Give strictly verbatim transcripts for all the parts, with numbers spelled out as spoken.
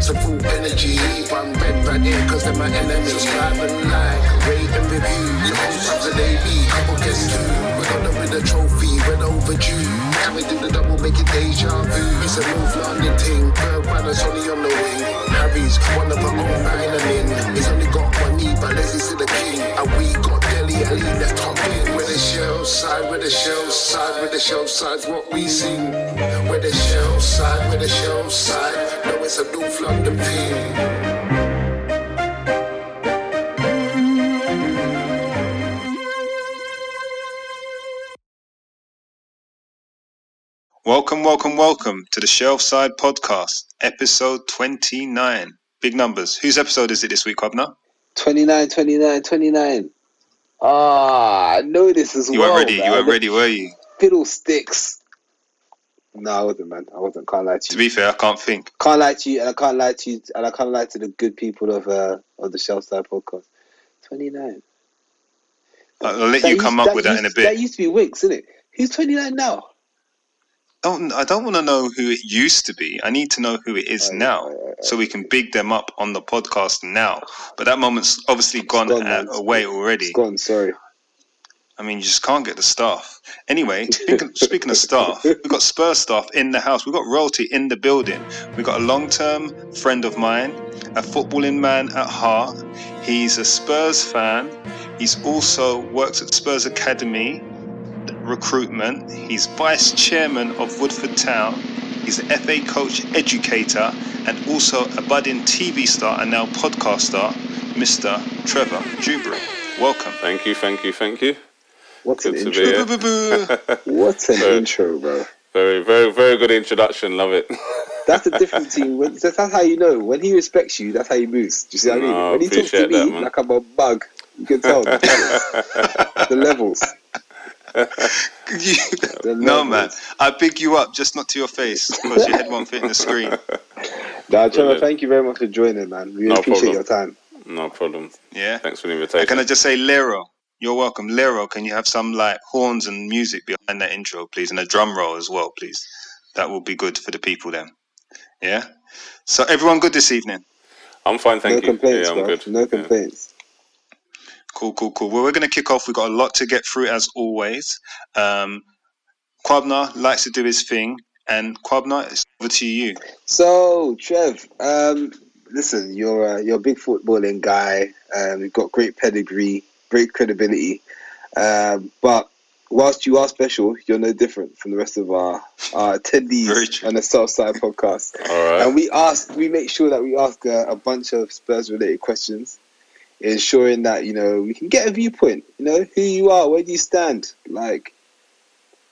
So full energy, but I'm red right here cause they're my enemies. Drive and like, rate and review. Your own brother they be, couple guess who? We're gonna win a trophy, we're overdue. Can we do the double, make it deja vu? It's a North London thing, bird runners only on the wing. Harry's one of our own island in. He's only got one knee, but Leslie's still the king. And we got Dele Alli left top in. We're the Shelfside, we're the Shelfside, we're the Shelfside's what we sing. We're the Shelfside, we're the Shelfside. No, it's a North London thing. Welcome, welcome, welcome to the Shelfside Podcast, episode twenty-nine. Big numbers. Whose episode is it this week, Kwabna? twenty-nine, twenty-nine, twenty-nine. Ah, I know this as you well. You weren't ready, man. You weren't ready, were you? Fiddlesticks. No, I wasn't, man. I wasn't. Can't lie to you. To be fair, I can't think. Can't lie to you, and I can't lie to you, and I can't lie to the good people of uh, of the Shelfside Podcast. twenty-nine. I'll let that you used, come up that with used, that in a bit. That used to be Winks, innit? Who's twenty-nine now? Don't, I don't want to know who it used to be. I need to know who it is oh, now yeah, yeah, so we can big them up on the podcast now. But that moment's obviously gone, gone uh, away gone. already. It's gone, sorry. I mean, you just can't get the staff. Anyway, speaking, speaking of staff, we've got Spurs staff in the house. We've got royalty in the building. We've got a long-term friend of mine, a footballing man at heart. He's a Spurs fan. He's also worked at Spurs Academy recruitment. He's vice chairman of Woodford Town. He's the F A coach educator and also a budding T V star and now podcast star, Mister Trevor Duberry. Welcome. Thank you, thank you, thank you. What good an intro. Boo, boo, boo. What an very, intro, bro. Very, very, very good introduction. Love it. That's the difference. Team. That's how you know. When he respects you, that's how he moves. Do you see what no, I mean? When he talks to me that, like I'm a bug, you can tell. The levels. you, no man, I big you up, just not to your face because your head won't fit in the screen. Nah, Trevor, thank you very much for joining, man. We no appreciate problem. your time. No problem. Yeah. Thanks for the invitation. And can I just say, Lero, you're welcome. Lero, can you have some like horns and music behind that intro, please, and a drum roll as well, please? That will be good for the people then. Yeah. So everyone, good this evening? I'm fine, thank no you. Complaints, yeah, I'm good. No complaints. Yeah. Cool, cool, cool. Well, we're going to kick off. We've got a lot to get through, as always. Um, Kwabna likes to do his thing. And Kwabna, it's over to you. So, Trev, um, listen, you're a, you're a big footballing guy. Um, you've got great pedigree, great credibility. Um, but whilst you are special, you're no different from the rest of our, our attendees on the Southside Podcast. All right. And we ask, we make sure that we ask a, a bunch of Spurs-related questions, ensuring that, you know, we can get a viewpoint, you know, who you are, where do you stand, like,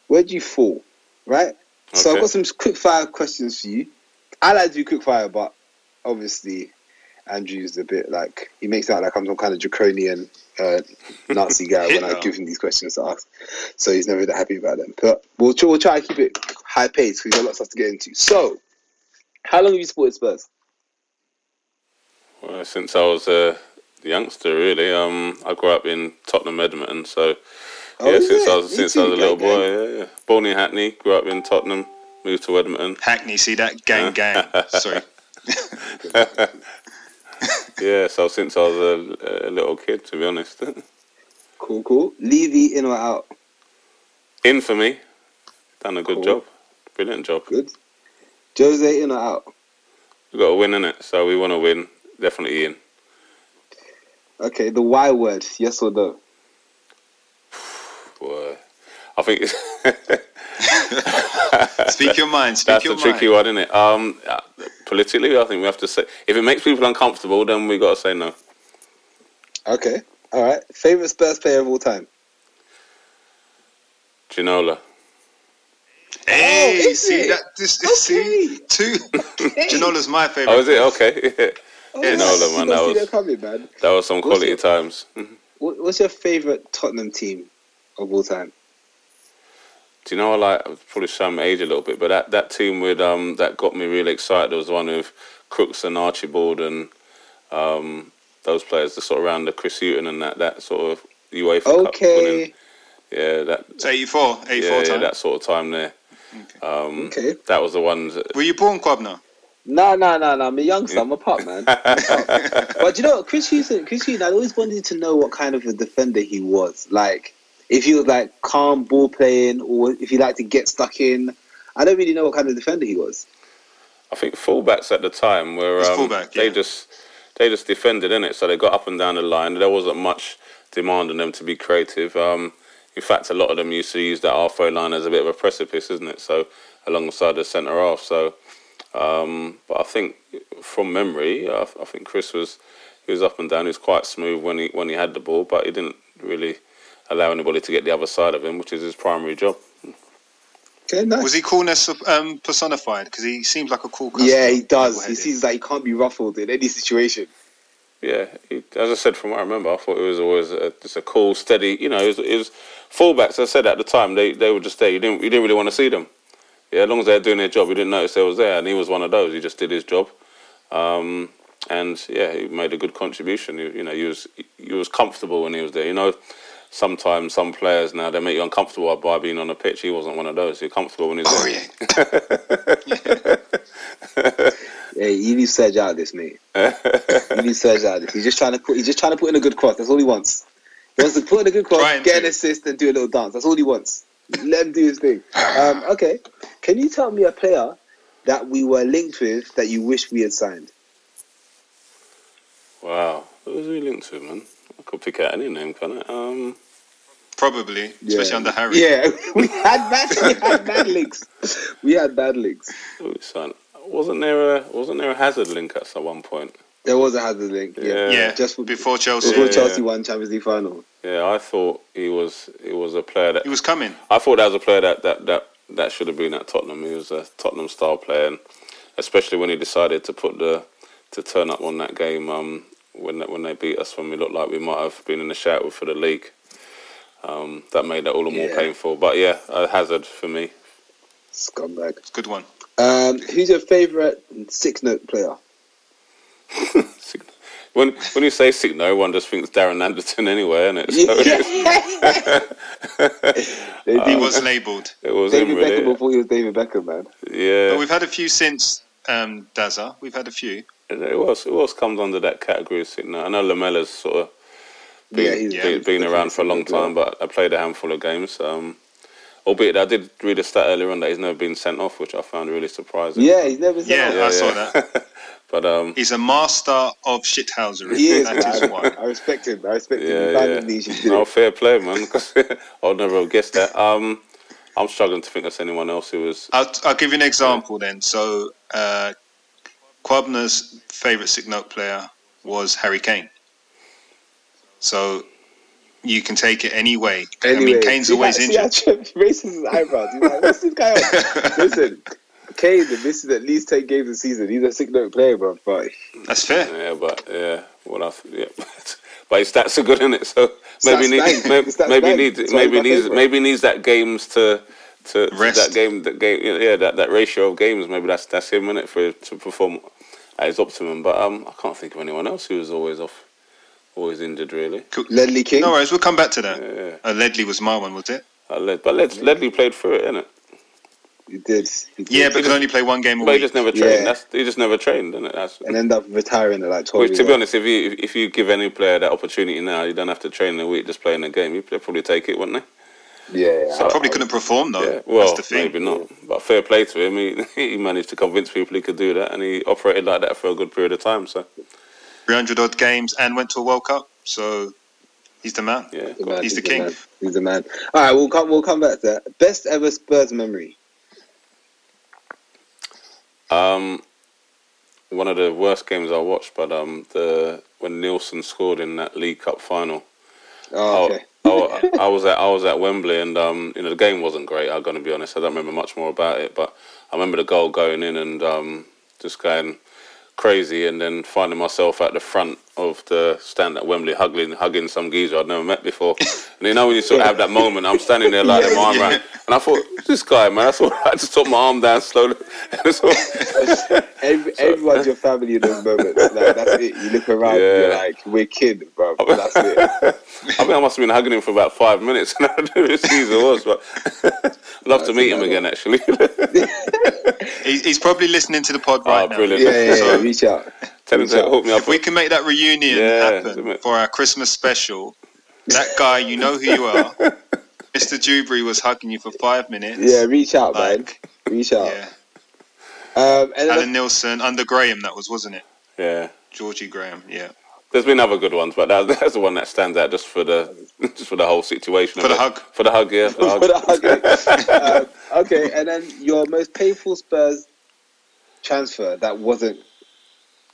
where do you fall, right? Okay. So I've got some quick fire questions for you. I like to do quick fire, but obviously Andrew's a bit like, he makes out like I'm some kind of draconian uh, Nazi guy when I give him these questions to ask, so he's never that happy about them. But we'll try, we'll try to keep it high pace because we've got lots of stuff to get into. So, how long have you supported Spurs? Well, since I was uh youngster, really. Um, I grew up in Tottenham, Edmonton, so oh, yeah, yeah, since I was you since I was a little gang, boy, yeah, yeah. Born in Hackney, grew up in Tottenham, moved to Edmonton. Hackney, see that gang, gang. Sorry. Yeah, so since I was a, a little kid, to be honest. Cool, cool. Levy, in or out? In for me. Done a good cool. job. Brilliant job. Good. Jose, in or out? We got a win in it, so we want to win. Definitely in. Okay, the Y word, yes or no? Boy, I think it's speak your mind. Speak That's your a mind. tricky one, isn't it? Um, politically, I think we have to say if it makes people uncomfortable, then we gotta say no. Okay, all right. Favorite Spurs player of all time? Ginola. Hey, oh, see it? that? This, this okay. see two. Okay. Ginola's my favorite. Oh, is it? Okay. Yeah. Oh, yeah, no, look, man, that was, coming, man. that was some quality your, times. What's your favourite Tottenham team of all time? Do you know, like, I probably show my age a little bit, but that, that team with um that got me really excited was the one with Crooks and Archibald and um those players, the sort of round of Chris Hughton and that, that sort of UEFA okay. Cup winning. Yeah, that... It's eighty-four, eighty-four yeah, time. Yeah, that sort of time there. Okay. Um, okay. That was the one... That, Were you born, Kwabna? No, no, no, no. I'm a youngster. I'm a pup, man. But you know, Chris Hughton, Chris Hughton, I always wanted to know what kind of a defender he was. Like, if he was like calm ball playing, or if he liked to get stuck in. I don't really know what kind of defender he was. I think fullbacks at the time were um, fullback, yeah. they just they just defended, innit? So they got up and down the line. There wasn't much demand on them to be creative. Um, in fact, a lot of them used to use that halfway line as a bit of a precipice, isn't it? So alongside the centre half. So. Um, but I think from memory, I, I think Chris was he was up and down. He was quite smooth when he when he had the ball, but he didn't really allow anybody to get the other side of him, which is his primary job. Okay, nice. Was he coolness um, personified? Because he seems like a cool customer. Yeah, he does. He seems like he can't be ruffled in any situation. Yeah, he, as I said, from what I remember, I thought it was always a, just a cool, steady. You know, it was, it was fullbacks. As I said at the time, they they were just there. You didn't you didn't really want to see them. Yeah, as long as they were doing their job, you didn't notice they was there, and he was one of those. He just did his job, um, and yeah, he made a good contribution. You, you know, he was he was comfortable when he was there. You know, sometimes some players now they make you uncomfortable by being on the pitch. He wasn't one of those. He was comfortable when he was oh, there. Yeah. yeah. yeah, you need to search out this mate. You need to search out this. He's just trying to put. He's just trying to put in a good cross. That's all he wants. He wants to put in a good cross, Trying get to. an assist, and do a little dance. That's all he wants. Let him do his thing. Um, okay. Can you tell me a player that we were linked with that you wish we had signed? Wow. Who was we linked with, man? I could pick out any name, can't I? Um, Probably. Yeah. Especially under Harry. Yeah. We had bad, we had bad links. We had bad links. Wasn't there a, wasn't there a Hazard link at one point? There was a Hazard link. Yeah. yeah. Just for, before Chelsea. Before yeah, Chelsea yeah. won Champions League final. Yeah, I thought he was he was a player that... He was coming. I thought that was a player that, that, that, that should have been at Tottenham. He was a Tottenham-style player, and especially when he decided to put the... to turn up on that game um, when when they beat us, when we looked like we might have been in the shout for the league. Um, that made that all the more yeah. painful. But yeah, a Hazard for me. Scumbag. It's a good one. Um, who's your favourite six-note player? when when you say sick, no one just thinks Darren Anderton anyway, isn't it? So um, he was labelled. It was David Beckham really. Before he was David Beckham, man. Yeah, but we've had a few since um, Dazza. We've had a few. It was it was comes under that category of sick. No, I know Lamella's sort of been, yeah, he's, been, yeah, been around for a long time, but I played a handful of games. Um, Albeit I did read a stat earlier on that he's never been sent off, which I found really surprising. Yeah, he's never sent yeah, off. Yeah, I saw that. But um, he's a master of shithousery. He is. That is why. I respect him. I respect yeah, him. Yeah. These no, fair play, man. I'd never have guessed that. Um, I'm struggling to think of anyone else who was... I'll, I'll give you an example yeah. then. So, uh, Kwabna's favourite six-note player was Harry Kane. So... You can take it any way. Anyway, I mean, Kane's always see, injured. See, raises his eyebrows. He's like, what's this guy on? Listen, Kane, this is at least ten games a season. He's a sick-note player, bro. But that's fair. Yeah, but yeah, what well, yeah, but, but his stats are good, isn't it? So maybe needs, maybe needs, maybe needs, maybe needs, maybe needs that games to to, to that game, that game, yeah, that, that ratio of games. Maybe that's that's him, isn't it, for to perform at his optimum. But um, I can't think of anyone else who was always off. Always injured, really. Cool. Ledley King? No worries, we'll come back to that. Yeah, yeah. Uh, Ledley was my one, was it? Uh, Led- but Led- Ledley played through it, innit? He did. He did. Yeah, but he could only play one game a but week. But he just never trained. Yeah. That's, he just never trained, didn't it? That's... And end up retiring at like twelve. Which, to be honest, if you if you give any player that opportunity now, you don't have to train in a week, just play in a game. You'd probably take it, wouldn't they? Yeah. So I probably I, couldn't perform, though. Yeah. Well, that's the thing. Maybe not. But fair play to him. He, he managed to convince people he could do that, and he operated like that for a good period of time, so... three hundred odd games and went to a World Cup, so he's the man. Yeah, he's the, man. He's he's the, the king. Man. He's the man. All right, we'll come. We'll come back to that. Best ever Spurs memory. Um, one of the worst games I watched, but um, the when Nielsen scored in that League Cup final. Oh, okay. I, I, I was at I was at Wembley, and um, you know the game wasn't great. I'm gonna be honest. I don't remember much more about it, but I remember the goal going in and um, just going. Crazy, and then finding myself at the front of the stand at Wembley hugging hugging some geezer I'd never met before. And you know when you sort of have that moment, I'm standing there like yeah, my arm yeah. around, and I thought, this guy, man, I thought I just took my arm down slowly. Every, everyone's your family in those moments. Like, that's it. You look around, yeah. you're like, we're kid, bro. That's it. I mean, I must have been hugging him for about five minutes, and I don't know who this geezer was, but I'd love that's to meet him again, actually. He's, he's probably listening to the pod oh, right brilliant. now. Yeah, yeah, so yeah, reach out. Tell reach him to hook me up. If we can make that reunion yeah, happen for our Christmas special, that guy, you know who you are. Mister Duberry was hugging you for five minutes. Yeah, reach out, like, man. Reach out. Yeah. Um, and Alan Nilsson under Graham, that was, wasn't it? Yeah. Georgie Graham, yeah. There's been other good ones, but that, that's the one that stands out just for the just for the whole situation. For the it. hug. For the hug, yeah. For the hug. For the hug. um, okay, and then your most painful Spurs transfer that wasn't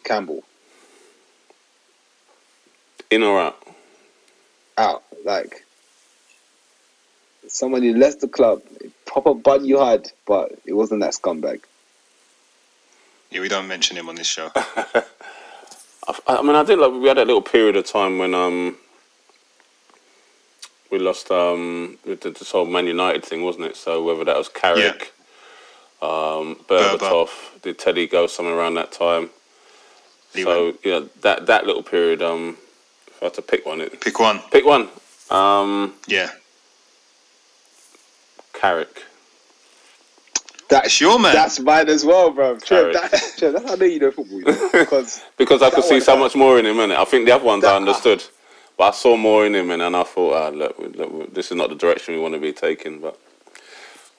Campbell? In or out? Out. Like, someone who left the club, proper bud you had, but it wasn't that scumbag. Yeah, we don't mention him on this show. I mean, I did like we had a little period of time when um we lost um we did this whole Man United thing, wasn't it? So whether that was Carrick, yeah. um Berbatov, did Teddy go somewhere around that time? He so went. yeah, that that little period. Um, if I had to pick one, it pick one, pick one. Um, yeah, Carrick. That's your man. That's mine as well, bro. Trev, that, Trev, that's how I know you know football. You know, because because I could see so much more in him, innit? I think the other ones that, I understood. But I saw more in him, and, and I thought, ah, look, look, this is not the direction we want to be taking, but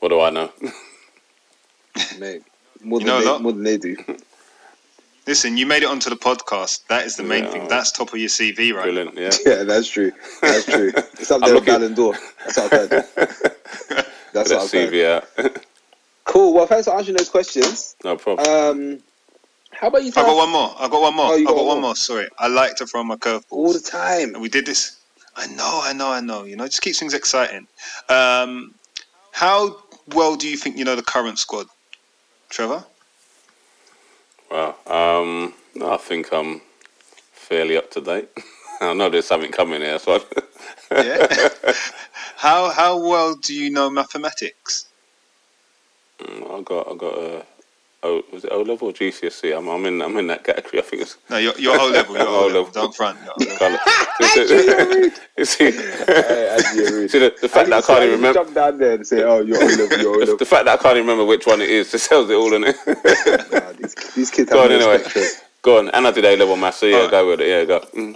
what do I know? Mate, more, than know they, more than they do. Listen, you made it onto the podcast. That is the main yeah, thing. Right. That's top of your C V, right? Brilliant, yeah. yeah, that's true. That's true. It's up there with Ballon d'Or. That's what I've heard. That's what I've heard. C V out. Cool. Well, thanks for answering those questions. No problem. Um, how about you? Tell I got us- one more. I got one more. Oh, I got, got one, one more. Sorry, I like to throw my curveballs all the time. And we did this. I know. I know. I know. You know, it just keeps things exciting. Um, how well do you think you know the current squad, Trevor? Well, um, I think I'm fairly up to date. I know there's something coming here. So yeah. How how well do you know mathematics? I got, I got a, oh, was it O level or G C S E? I'm, I'm in, I'm in that category. I think it's no, you're, you're O level. You're O level. Don't front. You see, the, the fact I that I can't even remember. Jump down there and say, "Oh, you're O level." You're O level. The fact that I can't even remember which one it is just tells it all, in it. Nah, these, these kids. Go on anyway. Go on, and I did A level maths. So yeah, right. Go with it. Yeah, go. Mm.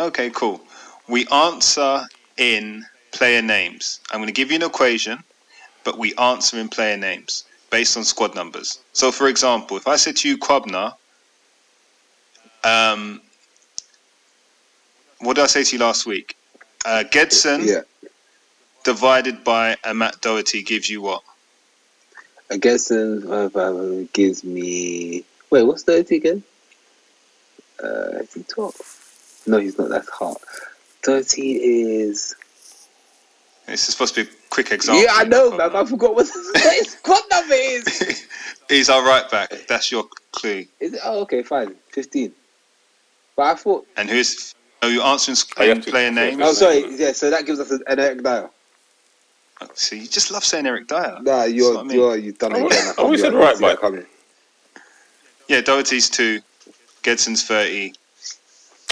Okay, cool. We answer in player names. I'm going to give you an equation. But we answer in player names based on squad numbers. So, for example, if I said to you, Kwabna, um, what did I say to you last week? Uh, Gedson yeah. divided by a Matt Doherty gives you what? A Gedson uh, gives me... Wait, what's Doherty again? Uh, is he twelve? No, he's not. That's hard. Doherty is... This is supposed to be a quick example. Yeah, I know, man. Number. I forgot what his squad number is. He's our right back. That's your clue. Is it? Oh, okay, fine. fifteen. But I thought... And who's... Are you answering oh, player names? Oh, sorry. Yeah, so that gives us an Eric Dyer. Oh, so you just love saying Eric Dyer. Nah, you're... I mean. you're you've done it again. I always said right back. Yeah, Doherty's two. Gedson's thirty.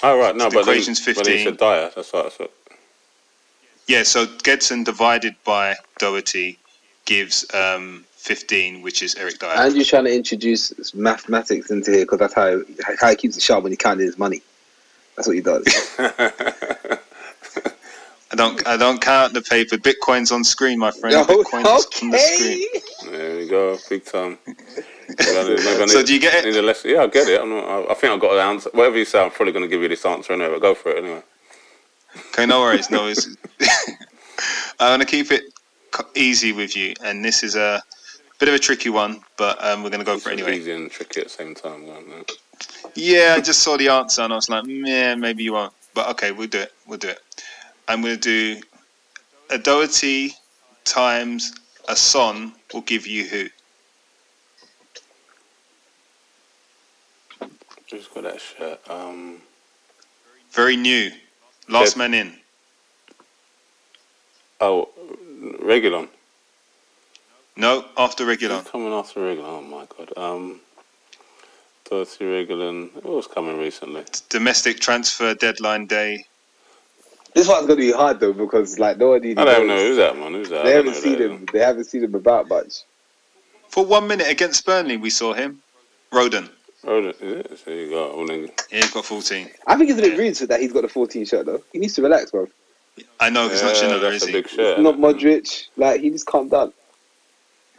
Oh, right. No, but then, fifteen. But he said Dyer. That's right. That's right. Yeah, so Gedson divided by Doherty gives um, fifteen, which is Eric Dyer. And you're trying to introduce mathematics into here because that's how, how he keeps it sharp when he counting his money. That's what he does. I don't I don't count the paper. Bitcoin's on screen, my friend. No, Bitcoin's okay. on the screen. There we go, big time. So do you get it? Yeah, I get it. I'm not, I think I've got an answer. Whatever you say, I'm probably going to give you this answer anyway, but go for it anyway. Okay, no worries, no worries. I'm going to keep it easy with you, and this is a bit of a tricky one, but um, we're going to go this for it anyway. Easy and tricky at the same time, aren't they? Yeah, I just saw the answer, and I was like, yeah, maybe you won't. But okay, we'll do it, we'll do it. I'm going to do a Doherty times a Son will give you who? Who's got that shirt? Um... Very new. Last man in. Oh, Reguilón. No, after Reguilón. Coming after Reguilón. Oh my God. Um, Doherty, Reguilón. What was coming recently? Domestic transfer deadline day. This one's gonna be hard though because like nobody. I don't knows. know who's that man. Who's that? They haven't seen him. They haven't seen him about much. For one minute against Burnley, we saw him. Rodon. Rodon, yeah, so you got yeah, he's got fourteen. I think he's a bit rude to that he's got the fourteen shirt, though. He needs to relax, bro. I know, he's yeah, not Ginola, is he? Big shirt, not Modric. Like, he just calmed down.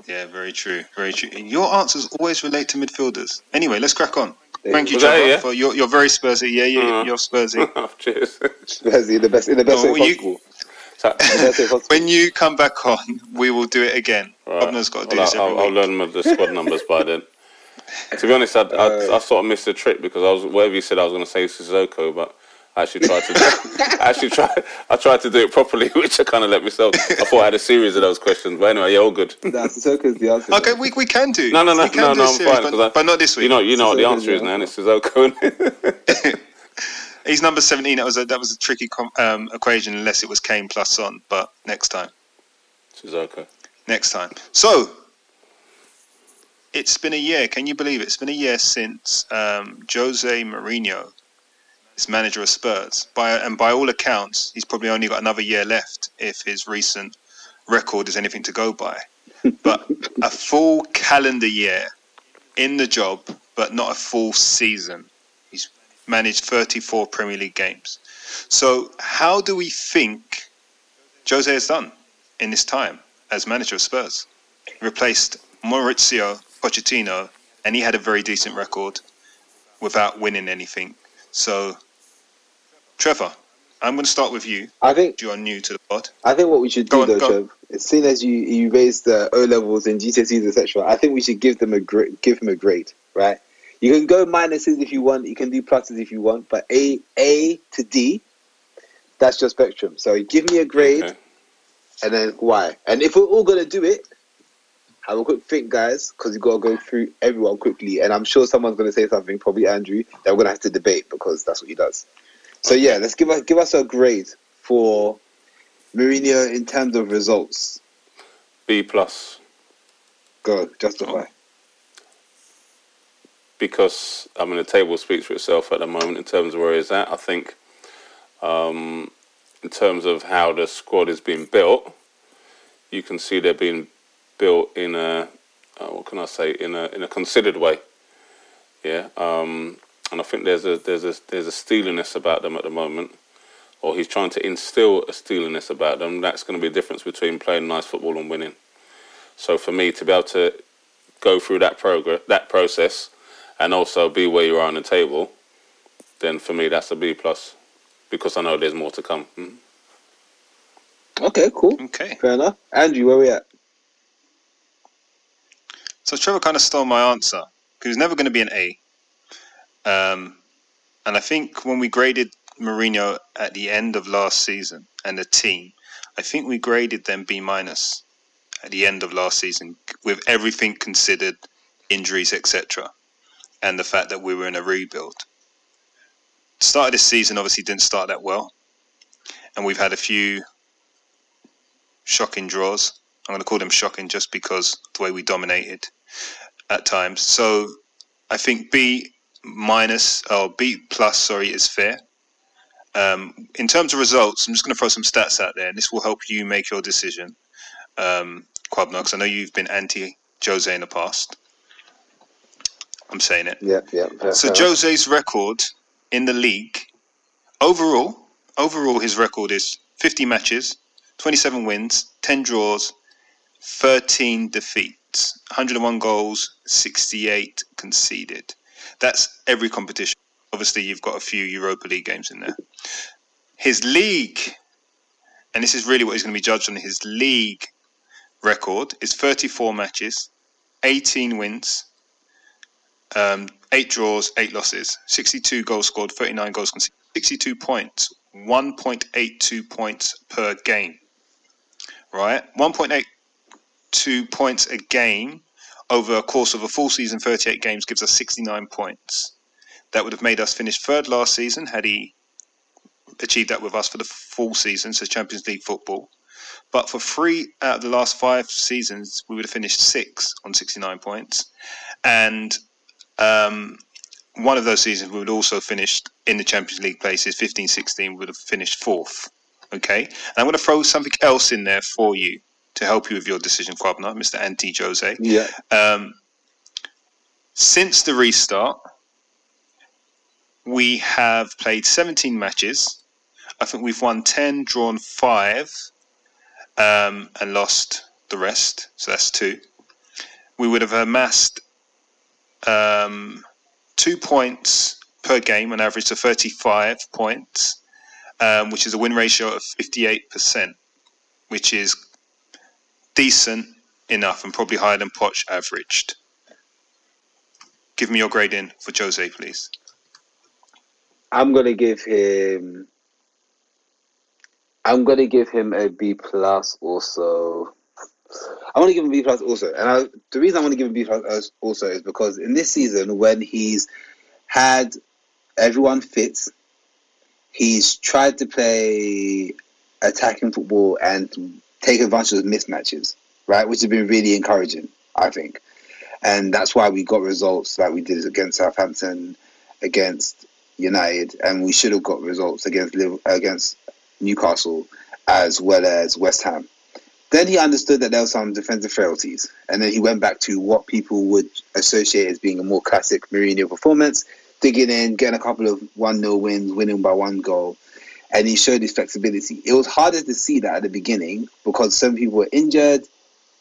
Yeah, very true, very true. And your answers always relate to midfielders. Anyway, let's crack on. Thank you, Trevor, yeah? for your, you're very Spursy. Yeah, yeah, uh-huh. You're Spursy. Oh, cheers. Spursy, the best, in the best no, way possible. You, when you come back on, we will do it again. Right. Obna's got to do well, this every I'll, I'll learn with the squad numbers by then. To be honest, I, I, I sort of missed the trick because I was wherever you said I was going to say Sissoko, but I actually tried to. I actually tried. I tried to do it properly, which I kind of let myself. I thought I had a series of those questions, but anyway, yeah, all good. No, Sissoko's the answer. Okay, we we can do. No, no, no, no, no. I'm series, fine, but, I, but not this week. You know, you know what the answer is now. It's Sissoko. He's number seventeen. That was a that was a tricky um, equation, unless it was Kane plus Son. But next time, Sissoko. Next time. So it's been a year. Can you believe it? It's been a year since um, Jose Mourinho is manager of Spurs. By and by all accounts, he's probably only got another year left if his recent record is anything to go by. But a full calendar year in the job, but not a full season. He's managed thirty-four Premier League games. So how do we think Jose has done in this time as manager of Spurs? Replaced Mauricio Pochettino, and he had a very decent record without winning anything. So, Trevor, I'm going to start with you. I think you are new to the pod. I think what we should go do, on, though, Trev, as soon as you, you raise the O levels and G C S Es, et cetera, I think we should give them a gra- give them a grade, right? You can go minuses if you want. You can do pluses if you want. But A A to D, that's your spectrum. So give me a grade, okay, and then why? And if we're all going to do it, have a quick think, guys, because you've got to go through everyone quickly. And I'm sure someone's going to say something, probably Andrew, that we're going to have to debate because that's what he does. So, yeah, let's give us, give us a grade for Mourinho in terms of results. B plus. Go, justify. Oh. Because, I mean, the table speaks for itself at the moment in terms of where he's at. I think um, in terms of how the squad is being built, you can see they're being built in a, uh, what can I say, in a in a considered way, yeah. Um, and I think there's a there's a there's a steeliness about them at the moment, or he's trying to instill a steeliness about them. That's going to be the difference between playing nice football and winning. So for me to be able to go through that progress, that process, and also be where you are on the table, then for me that's a B plus, because I know there's more to come. Mm. Okay, cool. Okay, fair enough. Andrew, where we at? So Trevor kind of stole my answer because it was never going to be an A. Um, and I think when we graded Mourinho at the end of last season and the team, I think we graded them B minus at the end of last season with everything considered, injuries, et cetera, and the fact that we were in a rebuild. Start of this season obviously didn't start that well, and we've had a few shocking draws. I'm going to call them shocking just because the way we dominated at times. So I think B minus or B plus, sorry, is fair. Um, in terms of results, I'm just going to throw some stats out there, and this will help you make your decision. Um, Quabnox, I know you've been anti-Jose in the past. I'm saying it. Yeah, yeah. yeah so yeah. Jose's record in the league, overall, overall his record is fifty matches, twenty-seven wins, ten draws, thirteen defeats, one hundred and one goals, sixty-eight conceded. That's every competition. Obviously, you've got a few Europa League games in there. His league, and this is really what he's going to be judged on, his league record is thirty-four matches, eighteen wins, um, eight draws, eight losses, sixty-two goals scored, thirty-nine goals conceded, sixty-two points, one point eight two points per game. Right? one point eight two points a game over a course of a full season, thirty-eight games, gives us sixty-nine points. That would have made us finish third last season had he achieved that with us for the full season, so Champions League football. But for three out of the last five seasons, we would have finished sixth on sixty-nine points. And um, one of those seasons, we would also finished in the Champions League places, fifteen sixteen, we would have finished fourth. Okay? And I'm going to throw something else in there for you. to help you with your decision, Kwabena, Mister Anti Jose. Yeah. Um, since the restart, we have played seventeen matches. I think we've won ten, drawn five, um, and lost the rest. So that's two. We would have amassed um, two points per game on average, so thirty-five points, um, which is a win ratio of fifty-eight percent, which is decent enough and probably higher than Poch averaged. Give me your grade in for Jose, please. I'm gonna give him. I'm gonna give him a B plus. Also, I'm gonna give him a B plus also, and I, the reason I want to give him B plus also is because in this season, when he's had everyone fit, he's tried to play attacking football and take advantage of mismatches, right? Which has been really encouraging, I think, and that's why we got results like we did against Southampton, against United, and we should have got results against against Newcastle as well as West Ham. Then he understood that there were some defensive frailties, and then he went back to what people would associate as being a more classic Mourinho performance, digging in, getting a couple of one nil wins, winning by one goal, and he showed his flexibility. It was harder to see that at the beginning because some people were injured.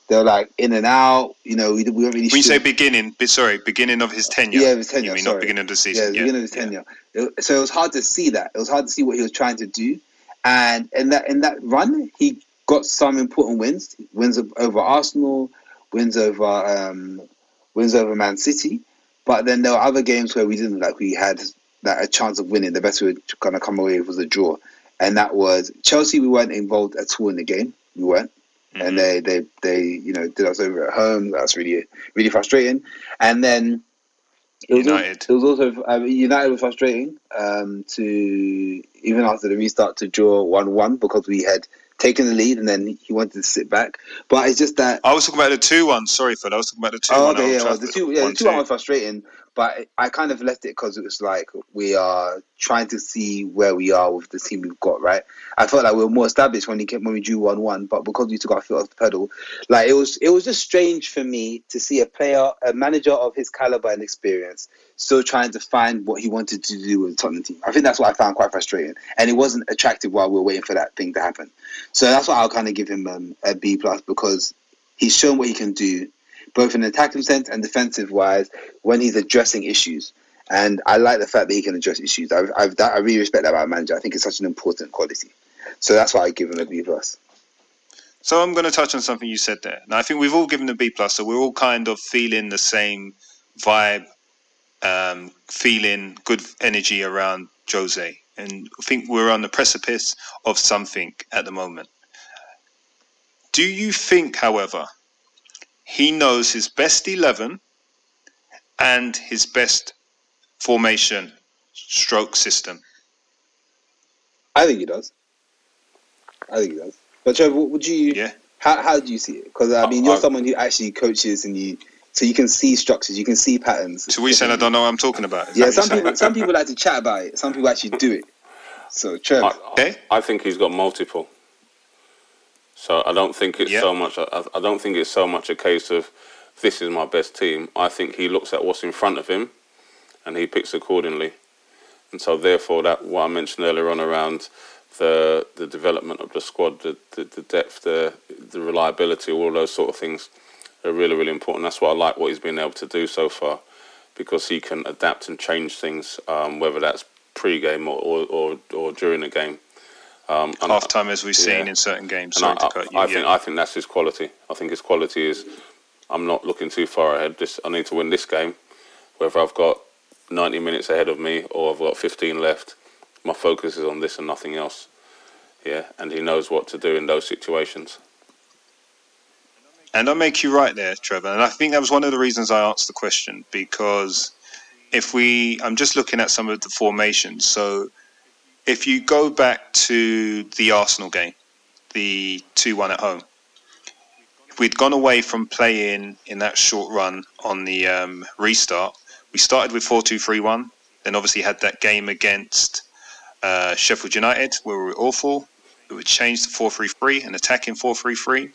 They were like in and out, you know, we, we don't really... When you sure. say beginning, sorry, beginning of his tenure. Yeah, his tenure, you mean sorry. Not beginning of the season. Yeah, yeah. beginning of his tenure. Yeah. It, so it was hard to see that. It was hard to see what he was trying to do. And in that in that run, he got some important wins. Wins over Arsenal, wins over, um, wins over Man City. But then there were other games where we didn't, like we had like, a chance of winning. The best we were going to come away with was a draw. And that was... Chelsea, we weren't involved at all in the game. We weren't. Mm-hmm. And they, they, they, you know, did us over at home. That's really, really frustrating. And then it was United. Also, it was also I mean, United was frustrating um, to even after the restart to draw one one because we had taken the lead and then he wanted to sit back. But it's just that I was talking about the two one. Sorry for that. I was talking about the two one. Oh, okay, yeah, well, the two, yeah, one, the two one was frustrating. But I kind of left it because it was like we are trying to see where we are with the team we've got, right? I felt like we were more established when we came, when we drew one one, but because we took our foot off the pedal, like it was it was just strange for me to see a player, a manager of his caliber and experience, still trying to find what he wanted to do with the Tottenham team. I think that's what I found quite frustrating, and it wasn't attractive while we were waiting for that thing to happen. So that's why I'll kind of give him um, a B plus because he's shown what he can do, both in attacking sense and defensive wise, when he's addressing issues. And I like the fact that he can address issues. I've, I've, I really respect that about a manager. I think it's such an important quality. So that's why I give him a B+. So I'm going to touch on something you said there. Now, I think we've all given a B+, so we're all kind of feeling the same vibe, um, feeling good energy around Jose. And I think we're on the precipice of something at the moment. Do you think, however... he knows his best eleven and his best formation stroke system? I think he does. I think he does. But Trevor, would you? Yeah. How how do you see it? Because I mean, you're I, someone who actually coaches, and you so you can see structures, you can see patterns. So we said I don't know what I'm talking about. Is yeah. Some people some people like to chat about it. Some people actually do it. So Trevor, I, okay. I think he's got multiple. So I don't think it's yep. so much. I, I don't think it's so much a case of this is my best team. I think he looks at what's in front of him, and he picks accordingly. And so, therefore, that what I mentioned earlier on around the the development of the squad, the the, the depth, the the reliability, all those sort of things are really really important. That's why I like what he's been able to do so far, because he can adapt and change things, um, whether that's pre-game or or, or, or during the game. Um, Half time, as we've seen yeah. in certain games. Sorry I, to cut you. I, I yeah. think I think that's his quality. I think his quality is, I'm not looking too far ahead. This I need to win this game, whether I've got ninety minutes ahead of me or I've got fifteen left. My focus is on this and nothing else. Yeah, and he knows what to do in those situations. And I make you right there, Trevor. And I think that was one of the reasons I asked the question because if we, I'm just looking at some of the formations. So. If you go back to the Arsenal game, the two one at home, we'd gone away from playing in that short run on the um, restart. We started with four two three one, then obviously had that game against uh, Sheffield United where we were awful. It was changed to four three three, an attacking four three three.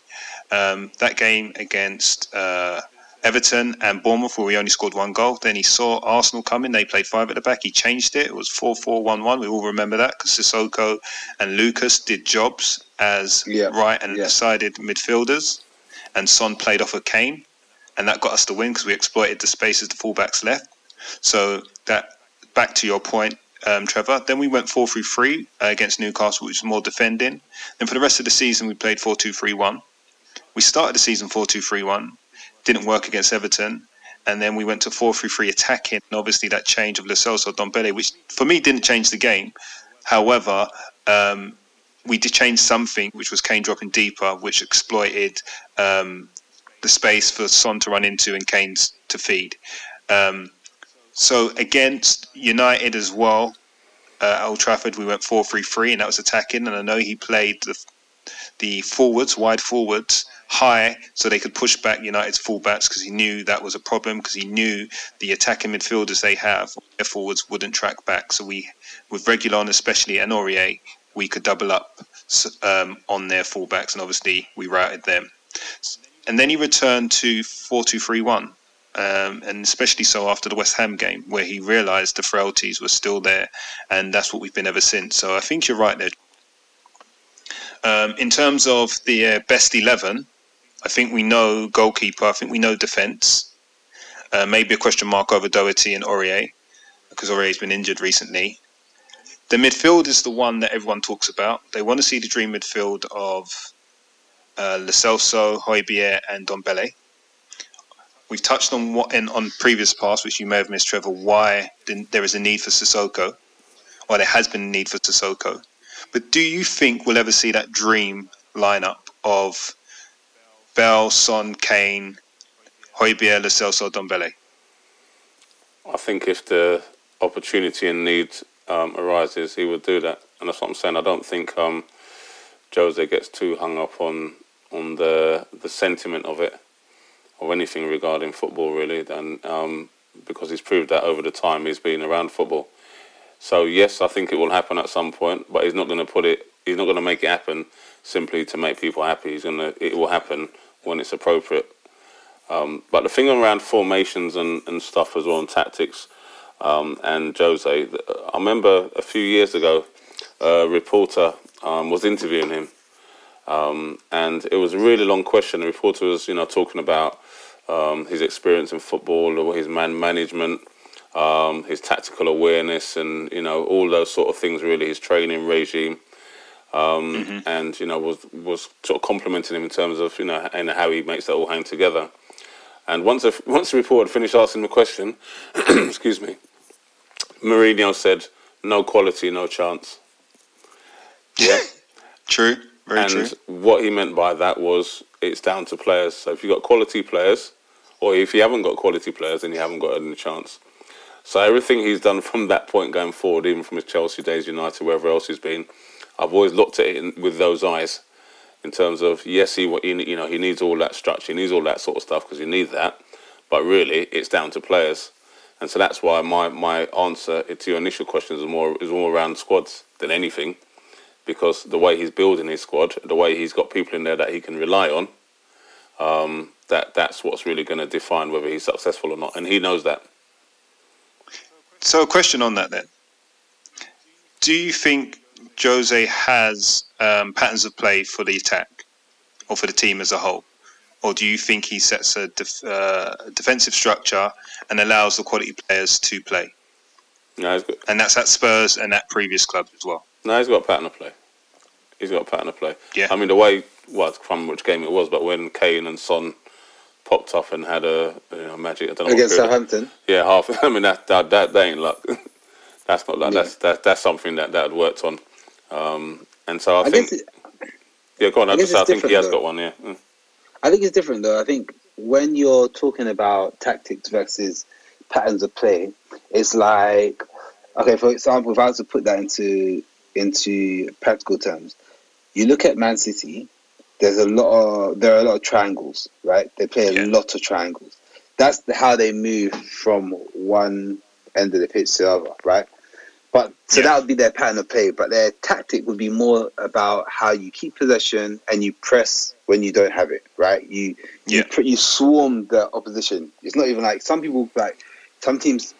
Um, that game against uh, Everton and Bournemouth, where we only scored one goal. Then he saw Arsenal coming. They played five at the back. He changed it. It was four four one one. We all remember that because Sissoko and Lucas did jobs as yeah. right and yeah. sided midfielders. And Son played off of Kane. And that got us the win because we exploited the spaces the fullbacks left. So that, back to your point, um, Trevor. Then we went four three three uh, against Newcastle, which was more defending. And for the rest of the season, we played four two three one. We started the season four two three one, didn't work against Everton, and then we went to four three three attacking. And obviously, that change of Lo Celso, Ndombele, which for me didn't change the game. However, um, we did change something, which was Kane dropping deeper, which exploited um, the space for Son to run into and Kane to feed. Um, So against United as well, uh, Old Trafford, we went four three three, and that was attacking. And I know he played the, the forwards, wide forwards, high, so they could push back United's fullbacks because he knew that was a problem, because he knew the attacking midfielders they have, their forwards wouldn't track back. So we, with Reguilón especially and Aurier, we could double up um, on their fullbacks, and obviously we routed them. And then he returned to four two three one. Um, and especially so after the West Ham game, where he realised the frailties were still there, and that's what we've been ever since. So I think you're right there. Um, in terms of the uh, best eleven, I think we know goalkeeper, I think we know defence, uh, maybe a question mark over Doherty and Aurier, because Aurier's been injured recently. The midfield is the one that everyone talks about. They want to see the dream midfield of uh, Lo Celso, Hojbjerg and Ndombele. We've touched on what in on previous past, which you may have missed, Trevor, why there is a need for Sissoko, or there has been a need for Sissoko. But do you think we'll ever see that dream lineup of Bale, Son, Kane, Hojbjerg, Lo Celso, Ndombele? I think if the opportunity and need um, arises, he would do that. And that's what I'm saying. I don't think um, Jose gets too hung up on on the the sentiment of it, of anything regarding football, really, then, um, because he's proved that over the time he's been around football. So, yes, I think it will happen at some point, but he's not going to put it, he's not going to make it happen simply to make people happy. He's going to, it will happen when it's appropriate. Um, but the thing around formations and, and stuff as well, and tactics, um, and Jose, I remember a few years ago, a reporter um, was interviewing him, um, and it was a really long question. The reporter was, you know, talking about Um, his experience in football, or his man management, um, his tactical awareness, and you know all those sort of things. Really, his training regime, um, mm-hmm. and you know was was sort of complimenting him in terms of you know and how he makes that all hang together. And once a, once the reporter finished asking the question, excuse me, Mourinho said, "No quality, no chance." Yeah, true, very and true. And what he meant by that was, it's down to players. So if you've got quality players, or if you haven't got quality players, then you haven't got any chance. So everything he's done from that point going forward, even from his Chelsea days, United, wherever else he's been, I've always looked at it in, with those eyes, in terms of, yes, he you know he needs all that structure, he needs all that sort of stuff, because you need that, but really it's down to players. And so that's why my, my answer to your initial question is more is all around squads than anything, because the way he's building his squad, the way he's got people in there that he can rely on, um, that that's what's really going to define whether he's successful or not, and he knows that. So a question on that then. Do you think Jose has um, patterns of play for the attack or for the team as a whole? Or do you think he sets a def- uh, defensive structure and allows the quality players to play? No, and that's at Spurs and at previous clubs as well. No, he's got a pattern of play. He's got a pattern of play. Yeah. I mean, the way, well, I can't remember which game it was, but when Kane and Son popped up and had a you know, magic, I don't know against what Southampton. Yeah, half. I mean, that that, that that ain't luck. That's not luck. Yeah. That's that, that's something that that worked on. Um, and so I, I think, it, yeah, go on. I, just, I think he has though. got one. Yeah. Mm. I think it's different though. I think when you're talking about tactics versus patterns of play, it's like, okay, for example, if I was to put that into into practical terms, you look at Man City. There's a lot of there are a lot of triangles, right? They play a yeah. lot of triangles. That's how they move from one end of the pitch to the other, right? But so yeah. that would be their pattern of play. But their tactic would be more about how you keep possession and you press when you don't have it, right? You yeah. you, you swarm the opposition. It's not even like some people, like some teams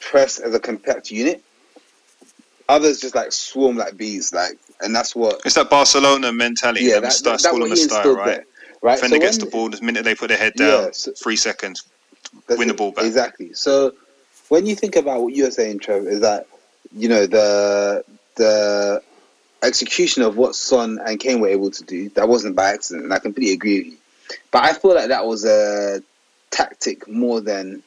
press as a compact unit. Others just like swarm like bees, like, and that's what it's that Barcelona mentality. Yeah, that's that, that, that what he style, right? There, right. Defender so gets the ball the minute they put their head down. Yeah, so, three seconds, win it, the ball back. Exactly. So when you think about what you're saying, Trevor, is that you know the the execution of what Son and Kane were able to do, that wasn't by accident, and I completely agree with you. But I feel like that was a tactic more than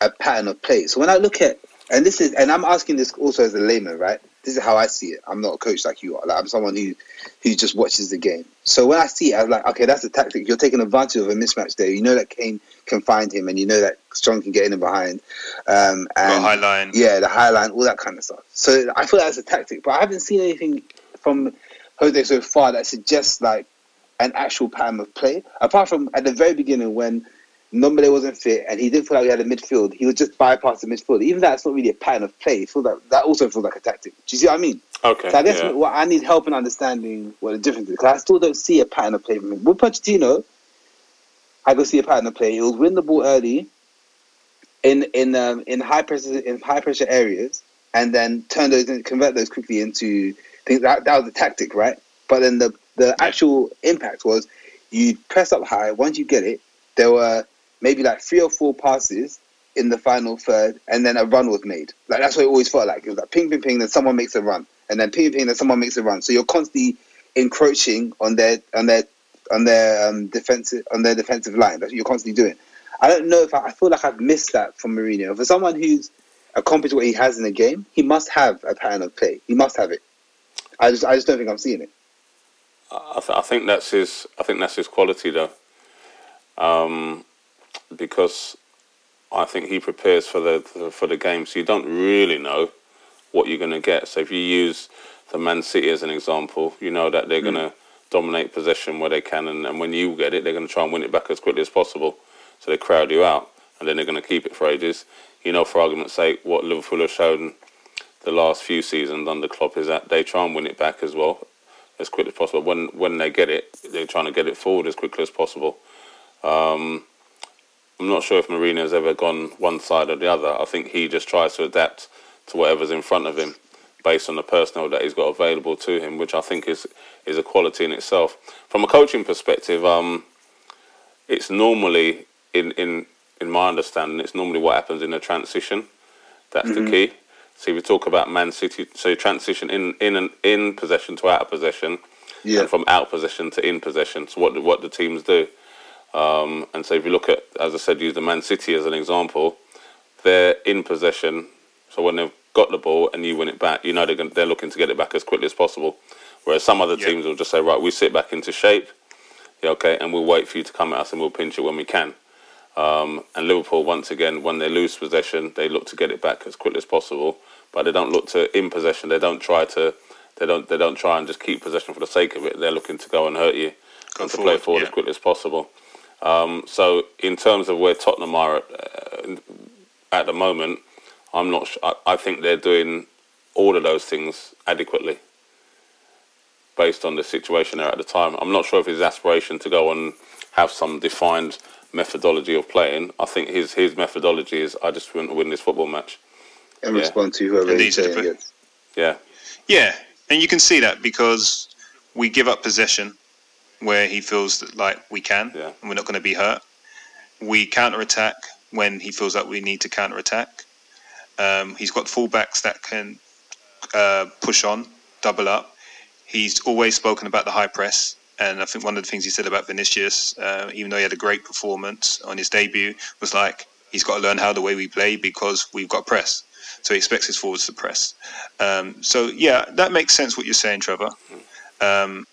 a pattern of play. So when I look at And this is, and I'm asking this also as a layman, right? This is how I see it. I'm not a coach like you are. Like, I'm someone who, who just watches the game. So when I see it, I'm like, okay, that's a tactic. You're taking advantage of a mismatch there. You know that Kane can find him, and you know that Strong can get in and behind. Um, and the high line. Yeah, the high line, all that kind of stuff. So I feel that's a tactic, but I haven't seen anything from Jose so far that suggests like an actual pattern of play, apart from at the very beginning when Ndombele wasn't fit and he didn't feel like he had a midfield. He would just bypass the midfield. Even that's not really a pattern of play. It feels like, that also feels like a tactic. Do you see what I mean? Okay. So I guess yeah. what I need help in understanding what the difference is, because I still don't see a pattern of play from him. With Pochettino, I could see a pattern of play. He'll win the ball early in in um, in high pressure in high pressure areas, and then turn those and convert those quickly into things. That, that was the tactic, right? But then the the actual impact was you press up high. Once you get it, there were maybe like three or four passes in the final third, and then a run was made. Like that's what it always felt like. It was like ping, ping, ping, then someone makes a run, and then ping, ping, then someone makes a run. So you're constantly encroaching on their on their on their um, defensive on their defensive line. That's what you're constantly doing. I don't know if I, I feel like I've missed that from Mourinho. For someone who's accomplished what he has in the game, he must have a pattern of play. He must have it. I just I just don't think I'm seeing it. I, th- I think that's his. I think that's his quality, though. Um. Because I think he prepares for the for the game, so you don't really know what you're going to get. So if you use the Man City as an example, you know that they're mm. going to dominate possession where they can, and, and when you get it, they're going to try and win it back as quickly as possible. So they crowd you out, and then they're going to keep it for ages. You know, for argument's sake, what Liverpool have shown the last few seasons under Klopp is that they try and win it back as well, as quickly as possible. When when they get it, they're trying to get it forward as quickly as possible. Um... I'm not sure if Mourinho's ever gone one side or the other. I think he just tries to adapt to whatever's in front of him based on the personnel that he's got available to him, which I think is is a quality in itself. From a coaching perspective, um, it's normally, in, in in my understanding, it's normally what happens in a transition. That's mm-hmm. the key. So if you talk about Man City, so you transition in in and in possession to out of possession, yeah. and from out possession to in possession. So what do, what the teams do. Um, and so if you look at, as I said, use the Man City as an example, they're in possession. So when they've got the ball and you win it back, you know they're, gonna, they're looking to get it back as quickly as possible. Whereas some other teams yeah. will just say, right, we sit back into shape, yeah, okay, and we'll wait for you to come at us and we'll pinch it when we can. Um, and Liverpool, once again, when they lose possession, they look to get it back as quickly as possible, but they don't look to in possession. They don't try to, they don't, they don't try and just keep possession for the sake of it. They're looking to go and hurt you go and forward, to play forward yeah. as quickly as possible. Um, so in terms of where Tottenham are at, uh, at the moment, I'm not. Sh- I, I think they're doing all of those things adequately, based on the situation they're at the time. I'm not sure if his aspiration to go and have some defined methodology of playing. I think his his methodology is I just want to win this football match and yeah. respond to whoever he's playing against. Yeah, yeah, and you can see that because we give up possession where he feels that like we can yeah. and we're not going to be hurt. We counter-attack when he feels like we need to counter-attack. Um, he's got fullbacks that can uh, push on, double up. He's always spoken about the high press, and I think one of the things he said about Vinicius, uh, even though he had a great performance on his debut, was like, he's got to learn how the way we play because we've got press. So he expects his forwards to press. Um, so, yeah, that makes sense what you're saying, Trevor. Um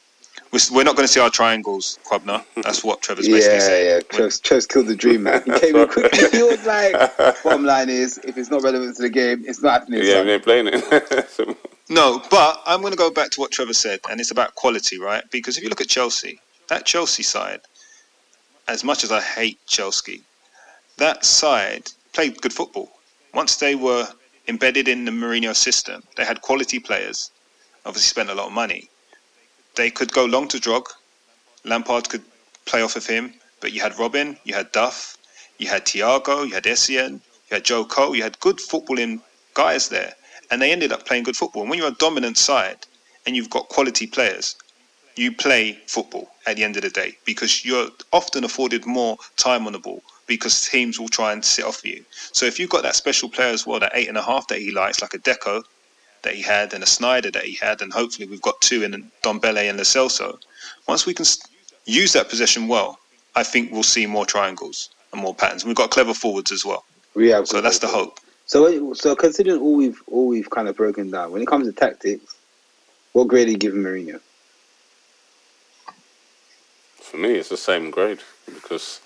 We're not going to see our triangles, Quabner. That's what Trevor's basically yeah, saying. Yeah, yeah. Trev's, Trev's killed the dream, man. He came in quickly. He was like, bottom line is, if it's not relevant to the game, it's not happening. Yeah, we ain't playing it. No, but I'm going to go back to what Trevor said, and it's about quality, right? Because if you look at Chelsea, that Chelsea side, as much as I hate Chelsea, that side played good football. Once they were embedded in the Mourinho system. They had quality players, obviously spent a lot of money. They could go long to Drog. Lampard could play off of him, but you had Robin, you had Duff, you had Thiago, you had Essien, you had Joe Cole, you had good footballing guys there, and they ended up playing good football. And when you're a dominant side and you've got quality players, you play football at the end of the day because you're often afforded more time on the ball because teams will try and sit off you. So if you've got that special player as well, that eight and a half that he likes, like a Deco that he had and a Snyder that he had, and hopefully we've got two in Ndombele and Lo Celso, once we can use that possession well, I think we'll see more triangles and more patterns. We've got clever forwards as well. We have. So that's the hope. So, so considering all we've all we've kind of broken down, when it comes to tactics, what grade do you give Mourinho? For me, it's the same grade because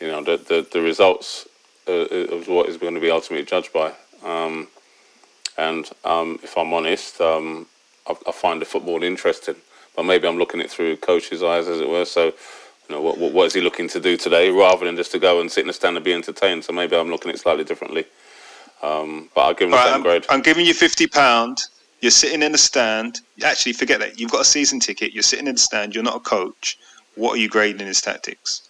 you know the the, the results uh, is what is going to be ultimately judged by. Um, and um, if I'm honest, um, I, I find the football interesting, but maybe I'm looking at it through coach's eyes, as it were. So, you know, what, what what is he looking to do today, rather than just to go and sit in the stand and be entertained? So maybe I'm looking at it slightly differently. Um, but I'll give him the same I'm, grade. I'm giving you fifty pounds. You're sitting in the stand. Actually, forget that. You've got a season ticket. You're sitting in the stand. You're not a coach. What are you grading his tactics?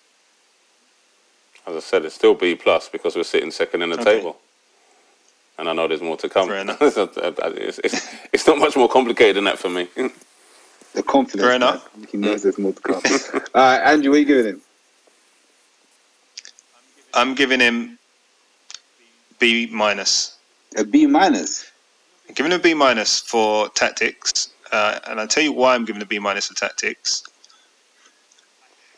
As I said, it's still B plus because we're sitting second in the okay. table. And I know there's more to come. Fair enough. it's, not, it's, it's, it's not much more complicated than that for me. The confidence. Fair enough. Man, he knows there's more to come. All right, Andrew, what are you giving him? I'm giving him... B minus. A B minus? I'm giving a B minus for tactics. Uh, and I'll tell you why I'm giving a B minus for tactics.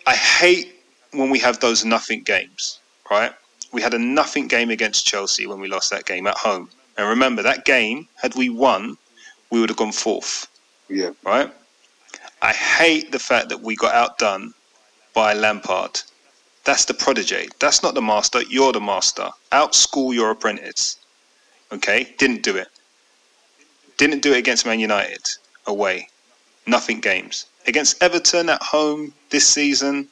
I hate when we have those nothing games, right? We had a nothing game against Chelsea when we lost that game at home. And remember, that game, had we won, we would have gone fourth. Yeah. Right? I hate the fact that we got outdone by Lampard. That's the prodigy. That's not the master. You're the master. Outschool your apprentice. Okay? Didn't do it. Didn't do it against Man United away. Nothing games. Against Everton at home this season,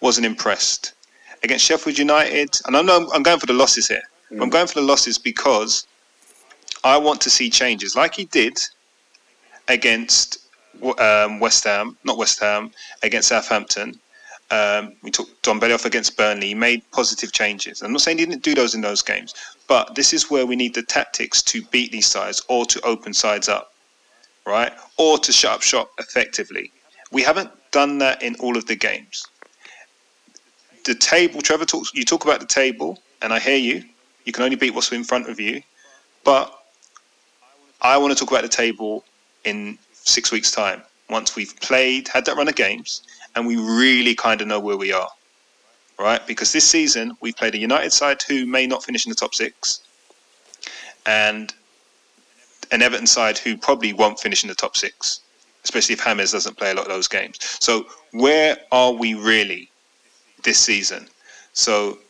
wasn't impressed. Against Sheffield United, and I know I'm going for the losses here. Mm. But I'm going for the losses because I want to see changes like he did against um, West Ham, not West Ham, against Southampton. Um, we took Ndombele off against Burnley. He made positive changes. I'm not saying he didn't do those in those games, but this is where we need the tactics to beat these sides or to open sides up, right? Or to shut up shop effectively. We haven't done that in all of the games. The table, Trevor, talks, you talk about the table, and I hear you. You can only beat what's in front of you. But I want to talk about the table in six weeks' time. Once we've played, had that run of games, and we really kind of know where we are, right? Because this season, we've played a United side who may not finish in the top six and an Everton side who probably won't finish in the top six, especially if James doesn't play a lot of those games. So where are we really this season? So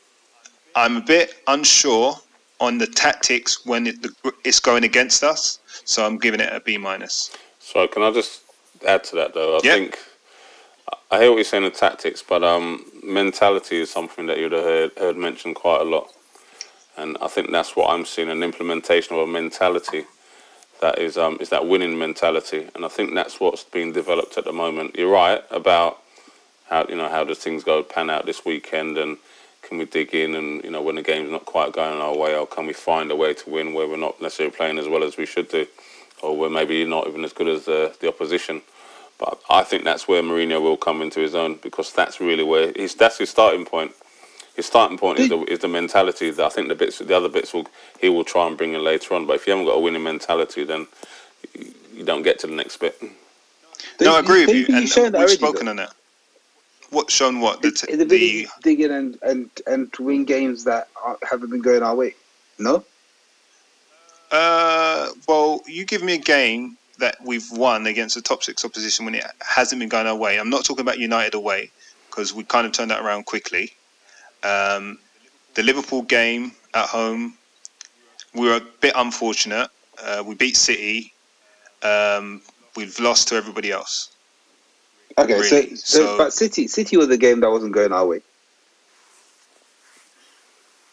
I'm a bit unsure on the tactics when it, it's going against us, so I'm giving it a B minus. So can I just add to that, though? I yeah. think... I hear what you're saying in tactics, but um, mentality is something that you'd have heard, heard mentioned quite a lot. And I think that's what I'm seeing, an implementation of a mentality that is um, is that winning mentality. And I think that's what's being developed at the moment. You're right about how, you know, how does things go pan out this weekend, and can we dig in, and, you know, when the game's not quite going our way, or can we find a way to win where we're not necessarily playing as well as we should do, or we're maybe not even as good as the, the opposition. But I think that's where Mourinho will come into his own, because that's really where his that's his starting point. His starting point is the, is the mentality. That I think the bits, the other bits, will he will try and bring in later on. But if you haven't got a winning mentality, then you don't get to the next bit. No, I agree with you, and we've already spoken on that. What shown what the t- the, the digging and and and to win games that are, haven't been going our way. No. Uh, well, you give me a game that we've won against the top six opposition when it hasn't been going our way. I'm not talking about United away, because we kind of turned that around quickly. Um, the Liverpool game at home, we were a bit unfortunate. Uh, we beat City. Um, we've lost to everybody else. Okay, really. so, so but City, City was the game that wasn't going our way.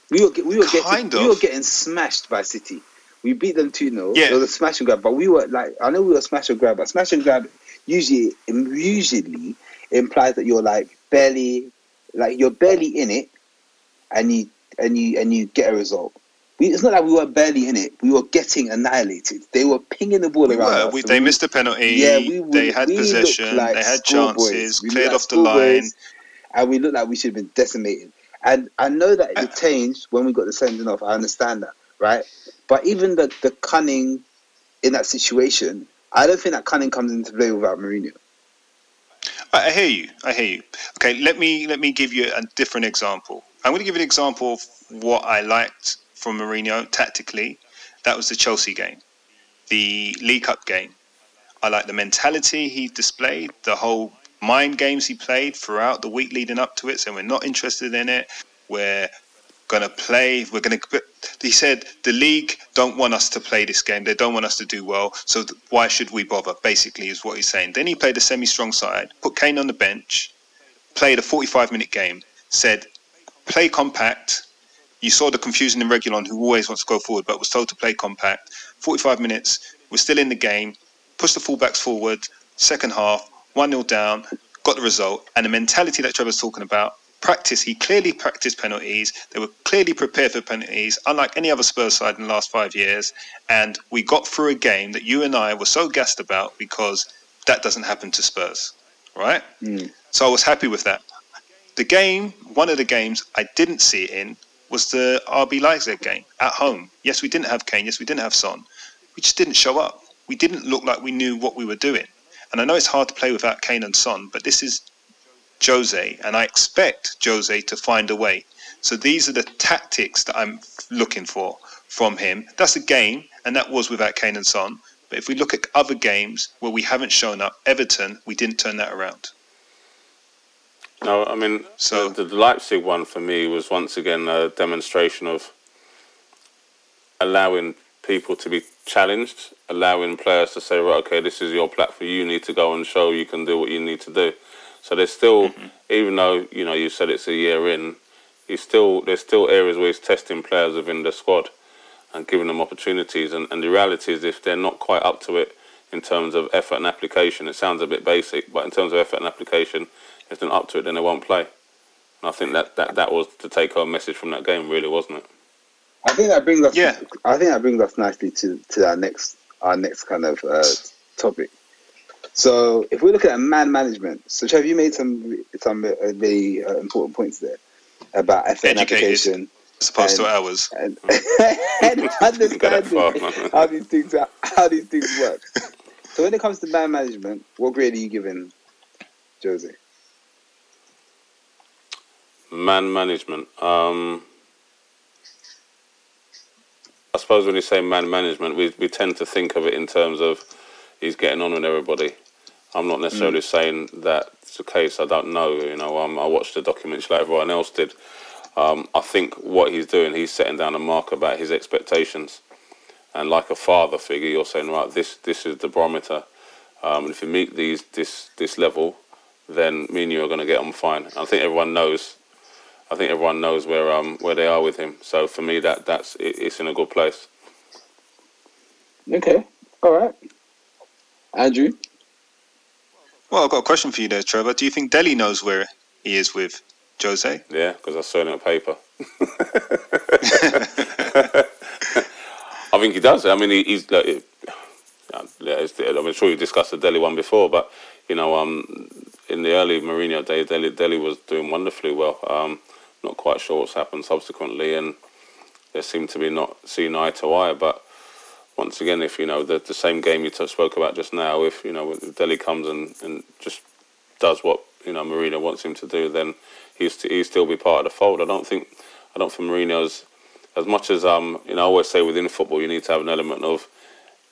We were we were getting, we were getting smashed by City. We beat them two nil. Yeah. It was a smash and grab, but we were like, I know we were smash and grab, but smash and grab usually usually implies that you're like barely, like you're barely in it, and you and you and you get a result. We, it's not like we were barely in it. We were getting annihilated. They were pinging the ball we around. Were, we, they we, missed a penalty. Yeah, we, we, they had we possession. Like they had chances. Cleared like off the line, boys, and we looked like we should have been decimated. And I know that it changed when we got the sending off. I understand that, right? But even the, the cunning in that situation, I don't think that cunning comes into play without Mourinho. I hear you. I hear you. Okay, let me let me give you a different example. I'm going to give you an example of what I liked from Mourinho tactically. That was the Chelsea game, the League Cup game. I liked the mentality he displayed, the whole mind games he played throughout the week leading up to it. So we're not interested in it. We're going to play. We're going to. He said the league don't want us to play this game. They don't want us to do well. So th- why should we bother? Basically, is what he's saying. Then he played a semi-strong side, put Kane on the bench, played a forty-five minute game. Said play compact. You saw the confusion in Reguilón, who always wants to go forward, but was told to play compact. forty-five minutes. We're still in the game. Push the fullbacks forward. Second half. one nil down, got the result, and the mentality that Trevor's talking about, practice, he clearly practiced penalties, they were clearly prepared for penalties, unlike any other Spurs side in the last five years, and we got through a game that you and I were so gassed about because that doesn't happen to Spurs, right? Mm. So I was happy with that. The game, one of the games I didn't see it in was the R B Leipzig game at home. Yes, we didn't have Kane, yes, we didn't have Son. We just didn't show up. We didn't look like we knew what we were doing. And I know it's hard to play without Kane and Son, but this is Jose, and I expect Jose to find a way. So these are the tactics that I'm looking for from him. That's a game, and that was without Kane and Son. But if we look at other games where we haven't shown up, Everton, we didn't turn that around. No, I mean, so the, the Leipzig one for me was once again a demonstration of allowing people to be challenged, allowing players to say, right, okay, this is your platform, you need to go and show you can do what you need to do. So there's still, mm-hmm. even though, you know, you said it's a year in, he's still there's still areas where he's testing players within the squad and giving them opportunities. And, and the reality is if they're not quite up to it in terms of effort and application, it sounds a bit basic, but in terms of effort and application, if they're not up to it, then they won't play. And I think that, that, that was the take-home message from that game, really, wasn't it? I think that brings us. Yeah. I think that brings us nicely to, to our next our next kind of uh, topic. So if we're looking at man management, so Trev, you made some some uh, the uh, important points there about effort and application. It's past two hours. And, and understanding far, how these things are, how these things work. So when it comes to man management, what grade are you giving, Jose? Man management. Um, I suppose when you say man management, we we tend to think of it in terms of he's getting on with everybody. I'm not necessarily mm. saying that's the case. I don't know. You know, um, I watched the documentary like everyone else did. Um, I think what he's doing, he's setting down a mark about his expectations. And like a father figure, you're saying, right, this this is the barometer. Um, and if you meet these this this level, then me and you are going to get on fine. And I think everyone knows. I think everyone knows where um where they are with him. So for me, that that's it, it's in a good place. Okay, all right, Andrew. Well, I've got a question for you there, Trevor. Do you think Dele knows where he is with Jose? Yeah, because I saw it in a paper. I think he does. I mean, he, he's. Like, it, yeah, it's, I'm sure you discussed the Dele one before, but you know, um, in the early Mourinho days, Dele, Dele was doing wonderfully well. Um, not quite sure what's happened subsequently, and there seemed to be not seeing eye to eye. But once again, if you know the, the same game you t- spoke about just now, if you know if Dele comes and, and just does what you know Mourinho wants him to do, then he's st- he'll still be part of the fold. I don't think I don't think Mourinho's as much as um you know I always say within football you need to have an element of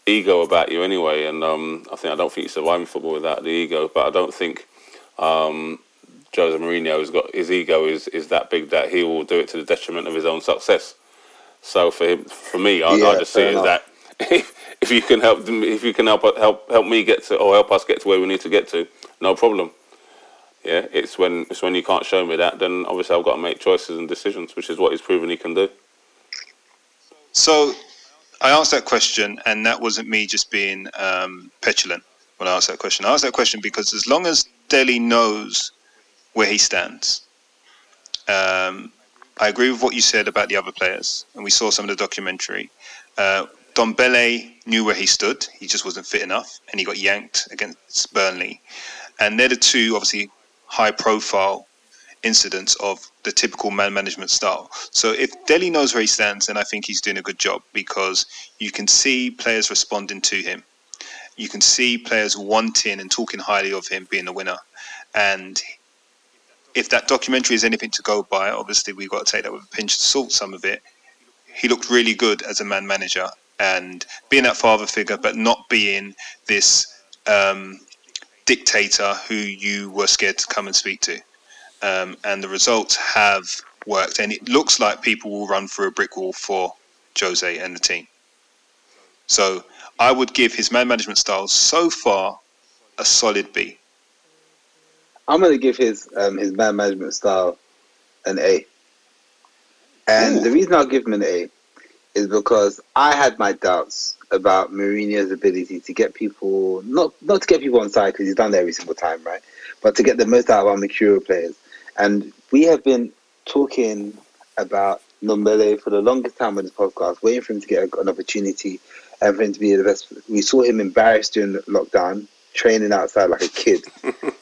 ego about you anyway, and um I think I don't think you survive in football without the ego. But I don't think. Um, Jose Mourinho has got his ego is, is that big that he will do it to the detriment of his own success. So for him, for me, I, yeah, I just see it as that if, if you can help them, if you can help help help me get to or help us get to where we need to get to, no problem. Yeah, it's when it's when you can't show me that, then obviously I've got to make choices and decisions, which is what he's proven he can do. So I asked that question, and that wasn't me just being um, petulant when I asked that question. I asked that question because as long as Dele knows where he stands, um, I agree with what you said about the other players, and we saw some of the documentary. Uh, Ndombele knew where he stood. He just wasn't fit enough, and he got yanked against Burnley. And they're the two, obviously, high-profile incidents of the typical man management style. So if Dele knows where he stands, then I think he's doing a good job, because you can see players responding to him. You can see players wanting and talking highly of him being a winner. And if that documentary is anything to go by, obviously we've got to take that with a pinch of salt, some of it. He looked really good as a man manager and being that father figure, but not being this um, dictator who you were scared to come and speak to. Um, and the results have worked, and it looks like people will run through a brick wall for Jose and the team. So I would give his man management style so far a solid B. I'm going to give his um, his man management style an A. And Ooh. The reason I'll give him an A is because I had my doubts about Mourinho's ability to get people, not not to get people on side, because he's done that every single time, right? But to get the most out of our mature players. And we have been talking about Ndombele for the longest time on this podcast, waiting for him to get an opportunity and for him to be the best. We saw him embarrassed during lockdown, training outside like a kid,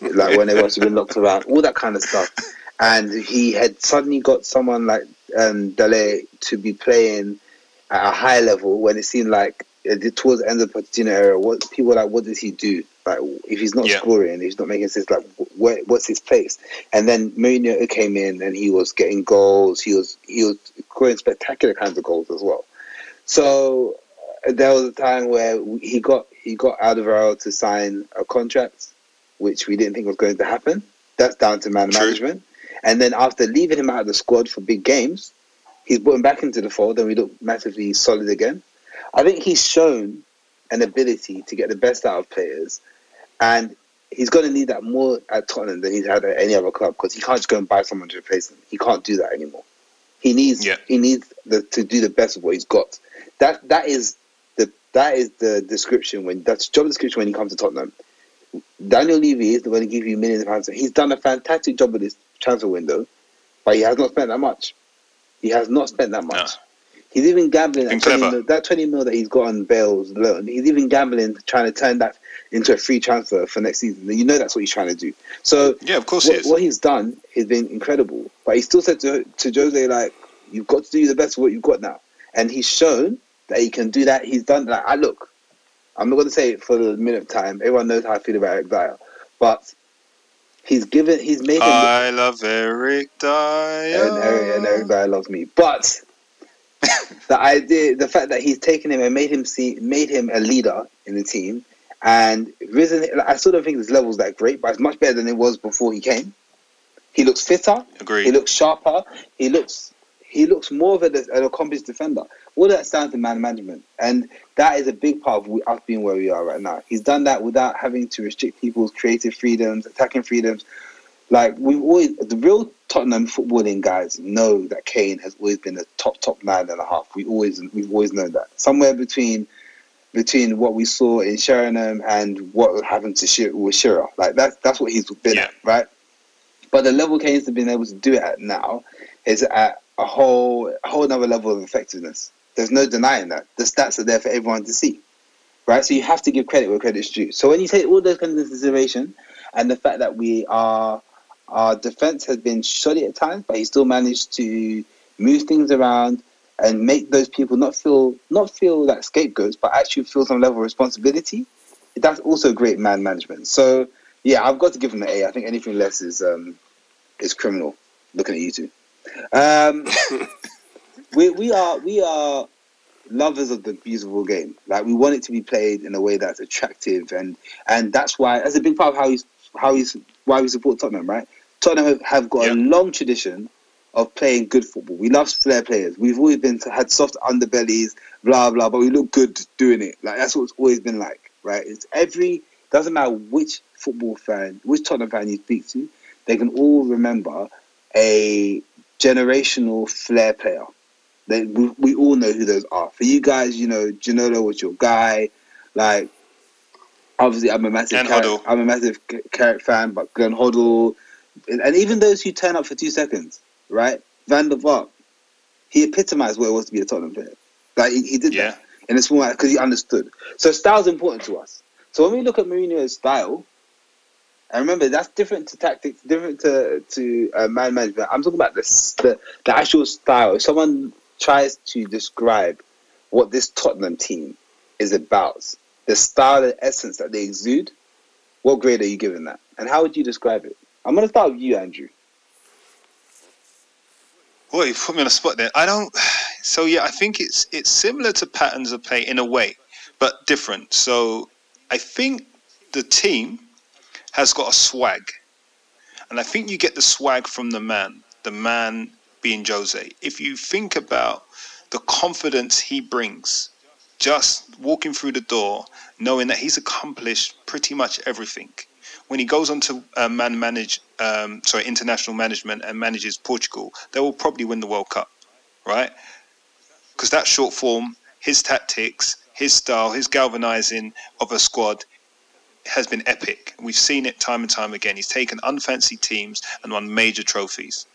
like when they were being locked around, all that kind of stuff. And he had suddenly got someone like um, Dele to be playing at a high level when it seemed like towards the end of the Pochettino era, what, people were like, what does he do? Like, if he's not yeah. scoring, he's not making sense, like, where, what's his place? And then Mourinho came in and he was getting goals. He was he was scoring spectacular kinds of goals as well. So there was a time where he got he got Alderweireld to sign a contract, which we didn't think was going to happen. That's down to man True. management. And then after leaving him out of the squad for big games, he's brought him back into the fold and we look massively solid again. I think he's shown an ability to get the best out of players, and he's going to need that more at Tottenham than he's had at any other club, because he can't just go and buy someone to replace him. He can't do that anymore. He needs yeah. he needs the, to do the best of what he's got. That that is the that is the description when that's job description when he comes to Tottenham. Daniel Levy is going to give you millions of pounds. He's done a fantastic job with this transfer window, but he has not spent that much. He has not spent that much. No. He's even gambling at twenty mil, that twenty mil that he's got on Bale's loan. He's even gambling, trying to turn that into a free transfer for next season. You know that's what he's trying to do. So yeah, of course, what, he is. what he's done has been incredible. But he still said to to Jose, like, you've got to do the best of what you've got now, and he's shown that he can do that. He's done that. Like, I look, I'm not going to say it for the minute of time. Everyone knows how I feel about Eric Dyer, but he's given. He's making. I the, love Eric Dyer, and Eric, and Eric Dyer loves me, but. The idea, the fact that he's taken him and made him see, made him a leader in the team, and risen. I still don't think his level's that great, but it's much better than it was before he came. He looks fitter. Agreed. He looks sharper. He looks he looks more of a, an accomplished defender. All that stands to man management, and that is a big part of us being where we are right now. He's done that without having to restrict people's creative freedoms, attacking freedoms. Like, we've always, the real Tottenham footballing guys know that Kane has always been a top, top nine and a half. We always, we've always known that. Somewhere between, between what we saw in Sheringham and what happened to Shearer, with Shearer. Like, that's that's what he's been yeah. at, right? But the level Kane's been able to do it at now is at a whole, a whole other level of effectiveness. There's no denying that. The stats are there for everyone to see, right? So you have to give credit where credit's due. So when you take all those kinds of consideration and the fact that we are. Our defence has been shoddy at times, but he still managed to move things around and make those people not feel not feel like scapegoats, but actually feel some level of responsibility. That's also great man management. So, yeah, I've got to give him an A. I think anything less is um, is criminal. Looking at you two, um, we we are we are lovers of the beautiful game. Like, we want it to be played in a way that's attractive, and and that's why that's a big part of how he's how he's why we support Tottenham, right? Tottenham have got yeah. a long tradition of playing good football. We love flair players. We've always been had soft underbellies, blah blah, but we look good doing it. Like, that's what it's always been like, right? It's every doesn't matter which football fan, which Tottenham fan you speak to, they can all remember a generational flair player They, we, we all know who those are. For you guys, you know, Ginola was your guy. Like, obviously, I'm a massive Carrick, I'm a massive Carrick fan, but Glenn Hoddle, and, and even those who turn up for two seconds, right? Van der Vaart, he epitomised what it was to be a Tottenham player. Like, he, he did yeah. that in a small matter because he understood. So style's important to us. So when we look at Mourinho's style, and remember, that's different to tactics, different to to uh, man management. I'm talking about the, the the actual style. If someone tries to describe what this Tottenham team is about, the style and essence that they exude, what grade are you giving that? And how would you describe it? I'm going to start with you, Andrew. Boy, you put me on the spot there. I don't... So, yeah, I think it's it's similar to patterns of play in a way, but different. So, I think the team has got a swag. And I think you get the swag from the man, the man being Jose. If you think about the confidence he brings, just walking through the door, knowing that he's accomplished pretty much everything. When he goes on to uh, man manage, um, sorry, international management and manages Portugal, they will probably win the World Cup, right? Because that short form, his tactics, his style, his galvanizing of a squad has been epic. We've seen it time and time again. He's taken unfancy teams and won major trophies.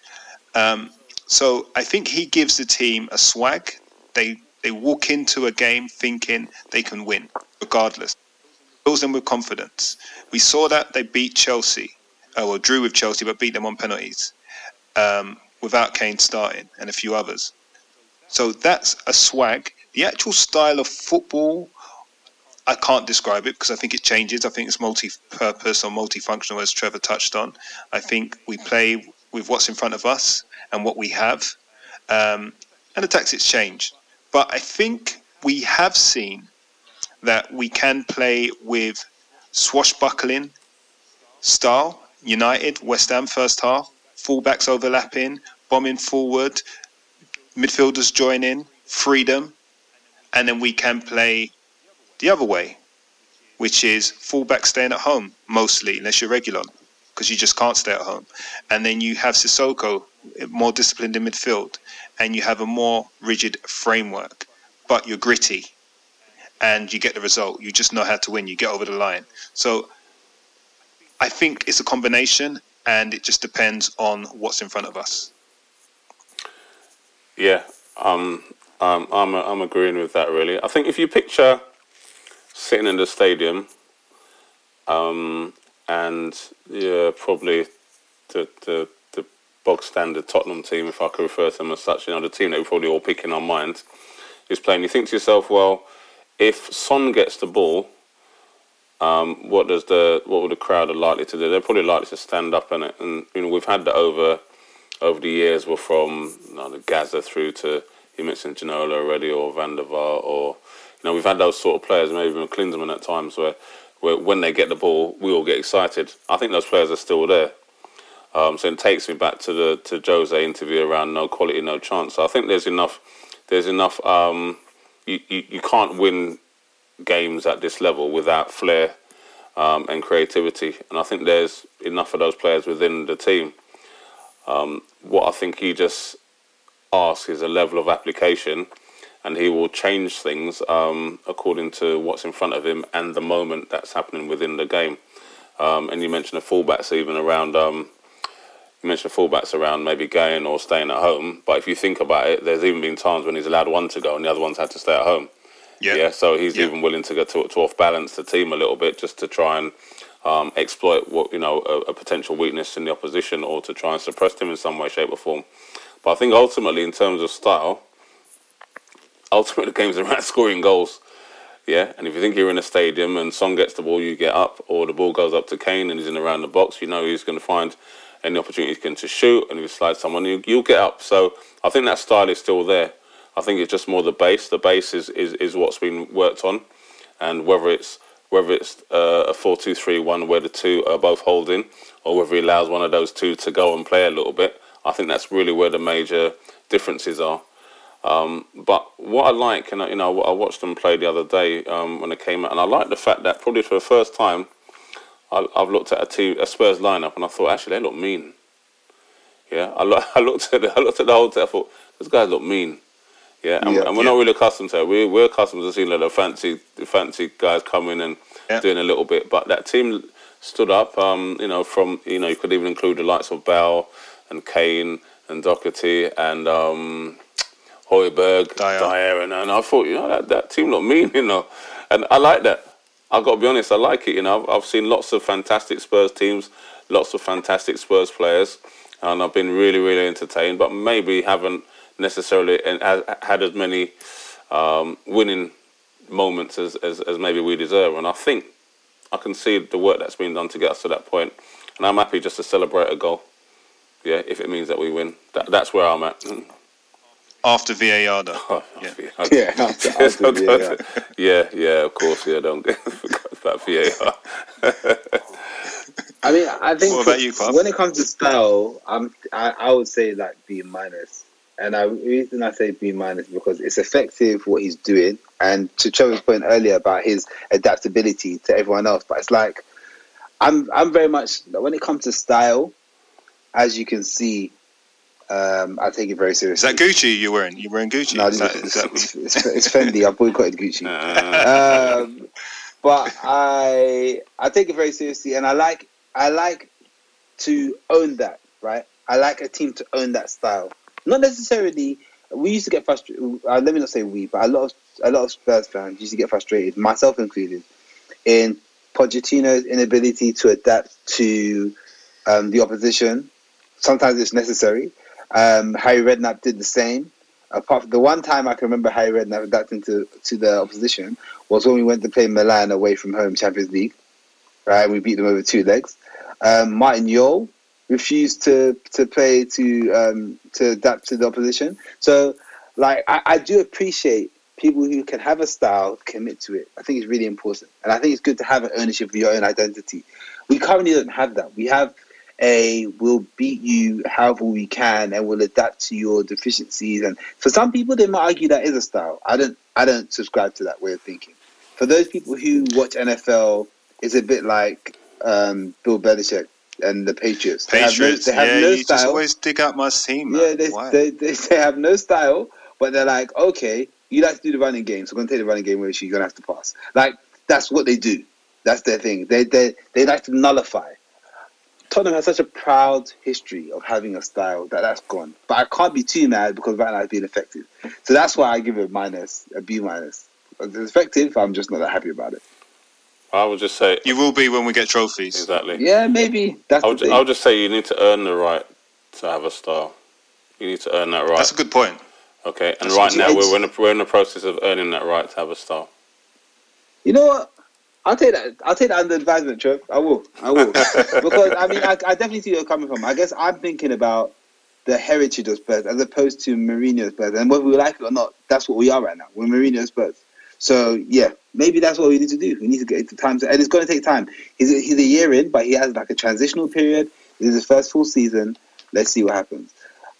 Um, so I think he gives the team a swag. They they walk into a game thinking they can win, regardless. Fills them with confidence. We saw that they beat Chelsea, or well, drew with Chelsea, but beat them on penalties um, without Kane starting and a few others. So that's a swag. The actual style of football, I can't describe it because I think it changes. I think it's multi-purpose or multifunctional, as Trevor touched on. I think we play with what's in front of us and what we have, um, and the tactics change. But I think we have seen that we can play with swashbuckling style. United, West Ham first half, fullbacks overlapping, bombing forward, midfielders joining, freedom, and then we can play the other way, which is fullback staying at home mostly, unless you're Reguilón, because you just can't stay at home. And then you have Sissoko, more disciplined in midfield, and you have a more rigid framework, but you're gritty and you get the result. You just know how to win. You get over the line. So I think it's a combination, and it just depends on what's in front of us. Yeah, um, um, I'm I'm agreeing with that, really. I think if you picture sitting in the stadium um, and yeah, probably the, the, the bog standard Tottenham team, if I could refer to them as such, you know, the team that we're probably all picking our mind is playing. You think to yourself, well, if Son gets the ball, um, what does the what would the crowd are likely to do? They're probably likely to stand up in it, and you know we've had that over over the years. We're from you know, the Gaza through to you mentioned Ginola already, or Van der Vaart, or you know we've had those sort of players, maybe even Klinsmann at times, where where when they get the ball, we all get excited. I think those players are still there. Um, so it takes me back to the to Jose interview around no quality, no chance. So I think there's enough. There's enough. Um, You, you, you can't win games at this level without flair um, and creativity. And I think there's enough of those players within the team. Um, what I think he just asks is a level of application, and he will change things um, according to what's in front of him and the moment that's happening within the game. Um, and you mentioned the fullbacks even around... Um, You mentioned fullbacks around maybe going or staying at home, but if you think about it, there's even been times when he's allowed one to go and the other one's had to stay at home. Yeah. yeah so he's yeah. even willing to go to, to off balance the team a little bit just to try and um, exploit what you know a, a potential weakness in the opposition, or to try and suppress them in some way, shape, or form. But I think ultimately, in terms of style, ultimately the game's around scoring goals. Yeah, and if you think you're in a stadium and Son gets the ball, you get up, or the ball goes up to Kane and he's in around the box, you know he's going to find any opportunity he can to shoot, and if you slide someone, you, you'll get up. So I think that style is still there. I think it's just more the base. The base is, is, is what's been worked on, and whether it's whether it's uh, a four two three one where the two are both holding, or whether he allows one of those two to go and play a little bit, I think that's really where the major differences are. Um, but what I like, and I, you know, I watched them play the other day um, when they came out, and I like the fact that probably for the first time, I've looked at a, team, a Spurs lineup, and I thought, actually, they look mean. Yeah, I, lo- I looked at the, I looked at the whole team. I thought, those guys look mean. Yeah, and, yeah, and we're yeah. not really accustomed to it. We, we're accustomed to seeing like the fancy, the fancy guys coming and yeah. doing a little bit. But that team stood up. Um, you know, from you know, you could even include the likes of Bale and Kane and Doherty and um, Hojbjerg, Dias, and, and I thought, you know, that, that team looked mean, you know, and I like that. I've got to be honest, I like it. You know, I've, I've seen lots of fantastic Spurs teams, lots of fantastic Spurs players, and I've been really, really entertained. But maybe haven't necessarily and had as many um, winning moments as, as, as maybe we deserve. And I think I can see the work that's been done to get us to that point. And I'm happy just to celebrate a goal. Yeah, if it means that we win, that, that's where I'm at. After V A R, though. Oh, yeah. Okay. Yeah, after, after V A R. yeah, yeah, of course. Yeah, don't get that V A R. I mean, I think what about you, Club? When it comes to style, I'm, I I would say like B minus, and I, the reason I say B minus because it's effective what he's doing, and to Trevor's point earlier about his adaptability to everyone else, but it's like I'm I'm very much when it comes to style, as you can see. Um, I take it very seriously. Is that Gucci you're wearing? You're wearing Gucci? No, is that, it's, that... it's, it's Fendi. I boycotted Gucci. Uh. Um, but I I take it very seriously, and I like I like to own that, right? I like a team to own that style. Not necessarily. We used to get frustrated. Uh, let me not say we, but a lot of a lot of Spurs fans used to get frustrated, myself included, in Pochettino's inability to adapt to um, the opposition. Sometimes it's necessary. Um, Harry Redknapp did the same. Apart from the one time I can remember Harry Redknapp adapting to, to the opposition was when we went to play Milan away from home, Champions League. Right, we beat them over two legs. Um, Martin Jol refused to to play to um, to adapt to the opposition. So, like, I, I do appreciate people who can have a style commit to it. I think it's really important, and I think it's good to have an ownership of your own identity. We currently don't have that. We have. A, we'll beat you however we can, and we'll adapt to your deficiencies. And for some people, they might argue that is a style. I don't, I don't subscribe to that way of thinking. For those people who watch N F L, it's a bit like um, Bill Belichick and the Patriots. Patriots, they have no, they have yeah, no you style. Just always dig up my team. Man. Yeah, they, they, they they have no style, but they're like, okay, you like to do the running game, so we're gonna take the running game with you. You're gonna have to pass. Like that's what they do. That's their thing. They they they like to nullify. Tottenham has such a proud history of having a style that that's gone. But I can't be too mad because right now it's being effective. So that's why I give it a minus, a B minus. It's effective, I'm just not that happy about it. I would just say... You will be when we get trophies. Exactly. Yeah, maybe. That's I would, I would just say you need to earn the right to have a style. You need to earn that right. That's a good point. Okay, and that's right now we're in, the, we're in the process of earning that right to have a style. You know what? I'll take that. I'll take that under advisement, Trev. I will. I will. Because I mean, I, I definitely see where you're coming from. I guess I'm thinking about the heritage of Spurs as opposed to Mourinho's Spurs, and whether we like it or not, that's what we are right now. We're Mourinho's Spurs. So yeah, maybe that's what we need to do. We need to get into time, to, and it's going to take time. He's a, he's a year in, but he has like a transitional period. This is his first full season. Let's see what happens.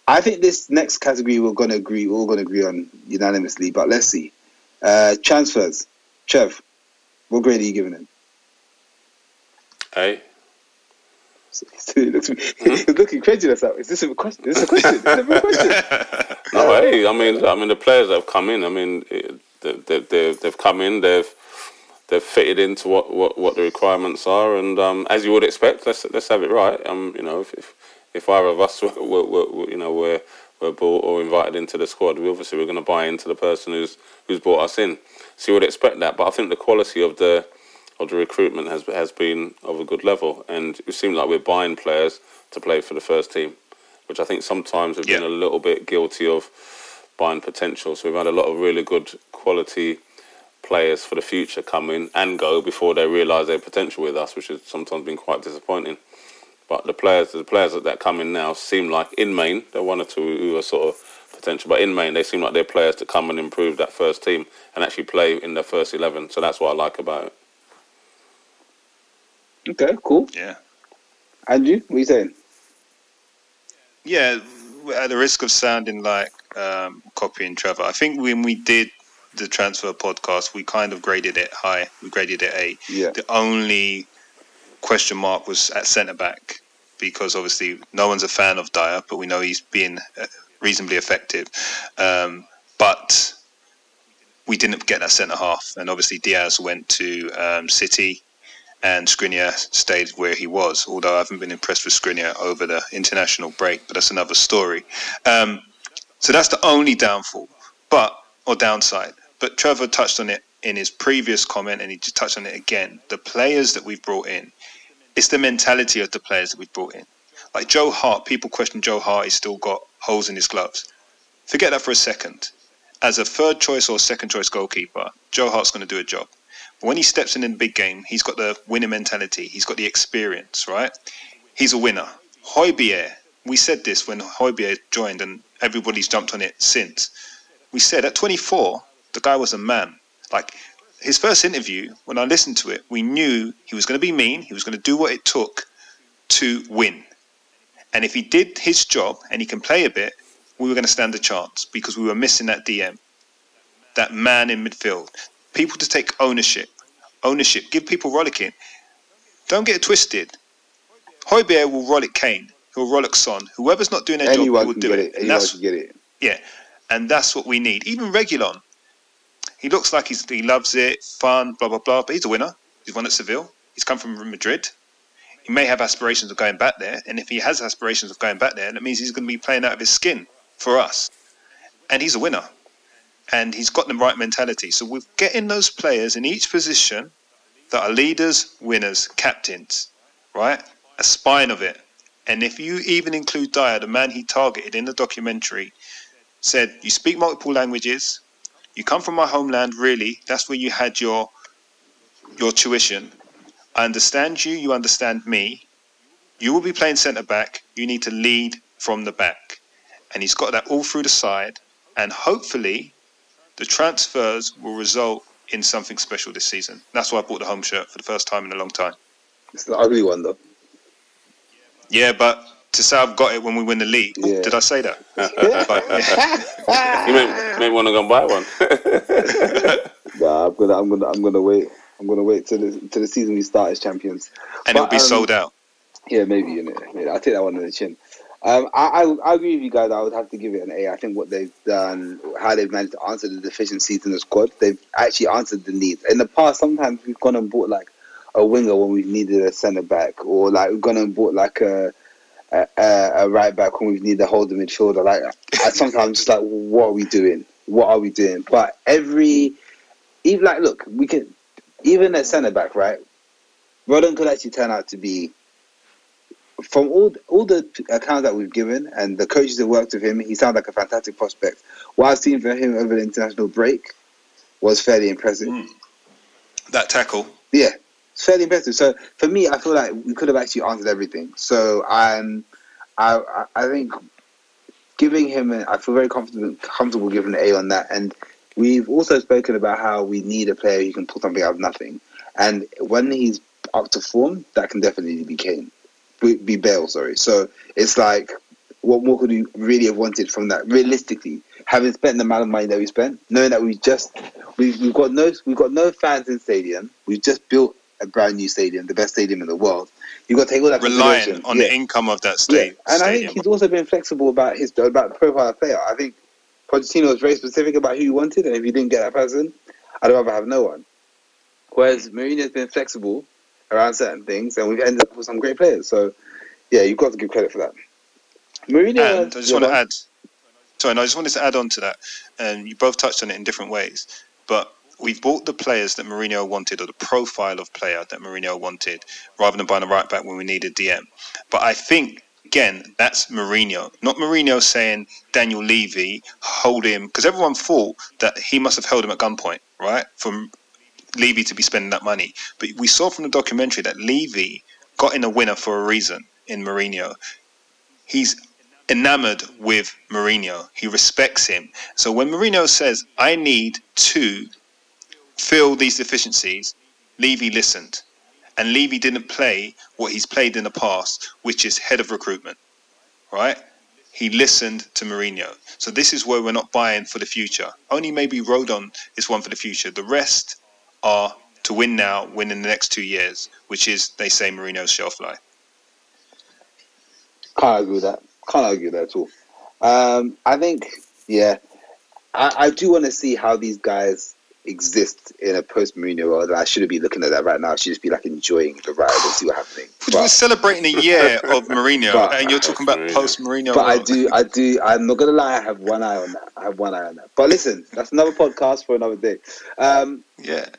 I think this next category we're going to agree. We're all going to agree on unanimously. But let's see. Uh, transfers, Trev. What grade are you giving him? A. He looks, he's looking credulous. Is this a question? Is this a question? Is this a question? No, yeah. hey, I mean, I mean, the players that have come in. I mean, they, they, they, they've come in. They've they've fitted into what, what, what the requirements are, and um, as you would expect, let's let's have it right. Um, you know, if if, if either of us were, were, were you know were were brought or invited into the squad, we obviously we're going to buy into the person who's who's brought us in. So you would expect that, but I think the quality of the of the recruitment has has been of a good level, and it seems like we're buying players to play for the first team, which I think sometimes we've yeah. been a little bit guilty of buying potential. So we've had a lot of really good quality players for the future come in and go before they realise their potential with us, which has sometimes been quite disappointing. But the players the players that come in now seem like in main, there are one or two who are sort of potential, but in main they seem like they're players to come and improve that first team and actually play in the first eleven. So that's what I like about it. Okay, cool. Yeah. Andrew, what are you saying? Yeah, at the risk of sounding like um, copying Trevor, I think when we did the transfer podcast, we kind of graded it high. We graded it A. Yeah. The only question mark was at centre-back because obviously no one's a fan of Dias, but we know he's been... Uh, reasonably effective. Um, but we didn't get that centre half, and obviously Dias went to um, City, and Skriniar stayed where he was. Although I haven't been impressed with Skriniar over the international break, but that's another story. Um, so that's the only downfall, but or downside. But Trevor touched on it in his previous comment, and he just touched on it again. The players that we've brought in, it's the mentality of the players that we've brought in. Like Joe Hart, people question Joe Hart, he's still got holes in his gloves. Forget that for a second. As a third choice or second choice goalkeeper, Joe Hart's going to do a job. But when he steps in in the big game, he's got the winner mentality. He's got the experience, right? He's a winner. Hojbjerg, we said this when Hojbjerg joined, and everybody's jumped on it since. We said at twenty-four, the guy was a man. Like his first interview, when I listened to it, we knew he was going to be mean. He was going to do what it took to win. And if he did his job and he can play a bit, we were going to stand a chance because we were missing that D M, that man in midfield. People to take ownership, ownership, give people rollicking. Don't get it twisted. Hojbjerg will rollick Kane. He'll rollick Son. Whoever's not doing their Anyone job, will do it. it. Anyone can get it. Yeah, and that's what we need. Even Reguilón, he looks like he's, he loves it, fun, blah, blah, blah, but he's a winner. He's won at Seville. He's come from Madrid. He may have aspirations of going back there, and if he has aspirations of going back there, that means he's going to be playing out of his skin for us. And he's a winner. And he's got the right mentality. So we're getting those players in each position that are leaders, winners, captains, right? A spine of it. And if you even include Dias, the man he targeted in the documentary, said, you speak multiple languages, you come from my homeland, really. That's where you had your your tuition. I understand you, you understand me. You will be playing centre-back. You need to lead from the back. And he's got that all through the side. And hopefully the transfers will result in something special this season. That's why I bought the home shirt for the first time in a long time. It's the ugly one, though. Yeah, but to say I've got it when we win the league. Yeah. Ooh, did I say that? You may, may want to go and buy one. Nah, I'm gonna, I'm gonna, I'm gonna wait. I'm gonna wait till the, till the season we start as champions, and but, it'll be um, sold out. Yeah, maybe. You know, maybe. I'll take that one on the chin. Um, I, I I agree with you guys. I would have to give it an A. I think what they've done, how they've managed to answer the deficiencies in the squad, they've actually answered the needs. In the past, sometimes we've gone and bought like a winger when we needed a centre back, or like we've gone and bought like a a, a right back when we needed a holder midfielder. Like I sometimes just like, what are we doing? What are we doing? But every even like look, we can even at centre back, right? Rodon could actually turn out to be. From all all the accounts that we've given and the coaches that worked with him, he sounds like a fantastic prospect. What I've seen from him over the international break was fairly impressive. Mm. That tackle, yeah, it's fairly impressive. So for me, I feel like we could have actually answered everything. So I'm, I I think giving him, a, I feel very confident, comfortable giving an A on that. And we've also spoken about how we need a player who can pull something out of nothing. And when he's up to form, that can definitely be Kane. Be Bale, sorry. So it's like, what more could we really have wanted from that? Realistically, having spent the amount of money that we spent, knowing that we just we've, we've got no we've got no fans in stadium, we've just built a brand new stadium, the best stadium in the world. You've got to take all that relying on yeah. the income of that stadium. Yeah. And stadium. I think he's also been flexible about his about the profile of player. I think Pochettino was very specific about who he wanted, and if he didn't get that person, I'd rather have no one. Whereas Mourinho has been flexible around certain things, and we've ended up with some great players. So, yeah, you've got to give credit for that. Mourinho. And I just want to add, sorry, no, I just wanted to add on to that, and you both touched on it in different ways, but we've bought the players that Mourinho wanted, or the profile of player that Mourinho wanted, rather than buying a right back when we needed D M. But I think, again, that's Mourinho, not Mourinho saying Daniel Levy, hold him, because everyone thought that he must have held him at gunpoint, right? From Levy to be spending that money. But we saw from the documentary that Levy got in a winner for a reason in Mourinho. He's enamoured with Mourinho. He respects him. So when Mourinho says, I need to fill these deficiencies, Levy listened. And Levy didn't play what he's played in the past, which is head of recruitment. Right? He listened to Mourinho. So this is where we're not buying for the future. Only maybe Rodon is one for the future. The rest are to win now, win in the next two years, which is, they say, Mourinho's shelf life. Can't argue with that. Can't argue with that at all. Um, I think, yeah, I, I do want to see how these guys exist in a post-Mourinho world. I shouldn't be looking at that right now. I should just be like enjoying the ride and see what's happening. But, but we're celebrating a year of Mourinho, but, and you're talking about post-Mourinho. But world. I do, I do. I'm not gonna lie. I have one eye on that. I have one eye on that. But listen, that's another podcast for another day. Um, yeah.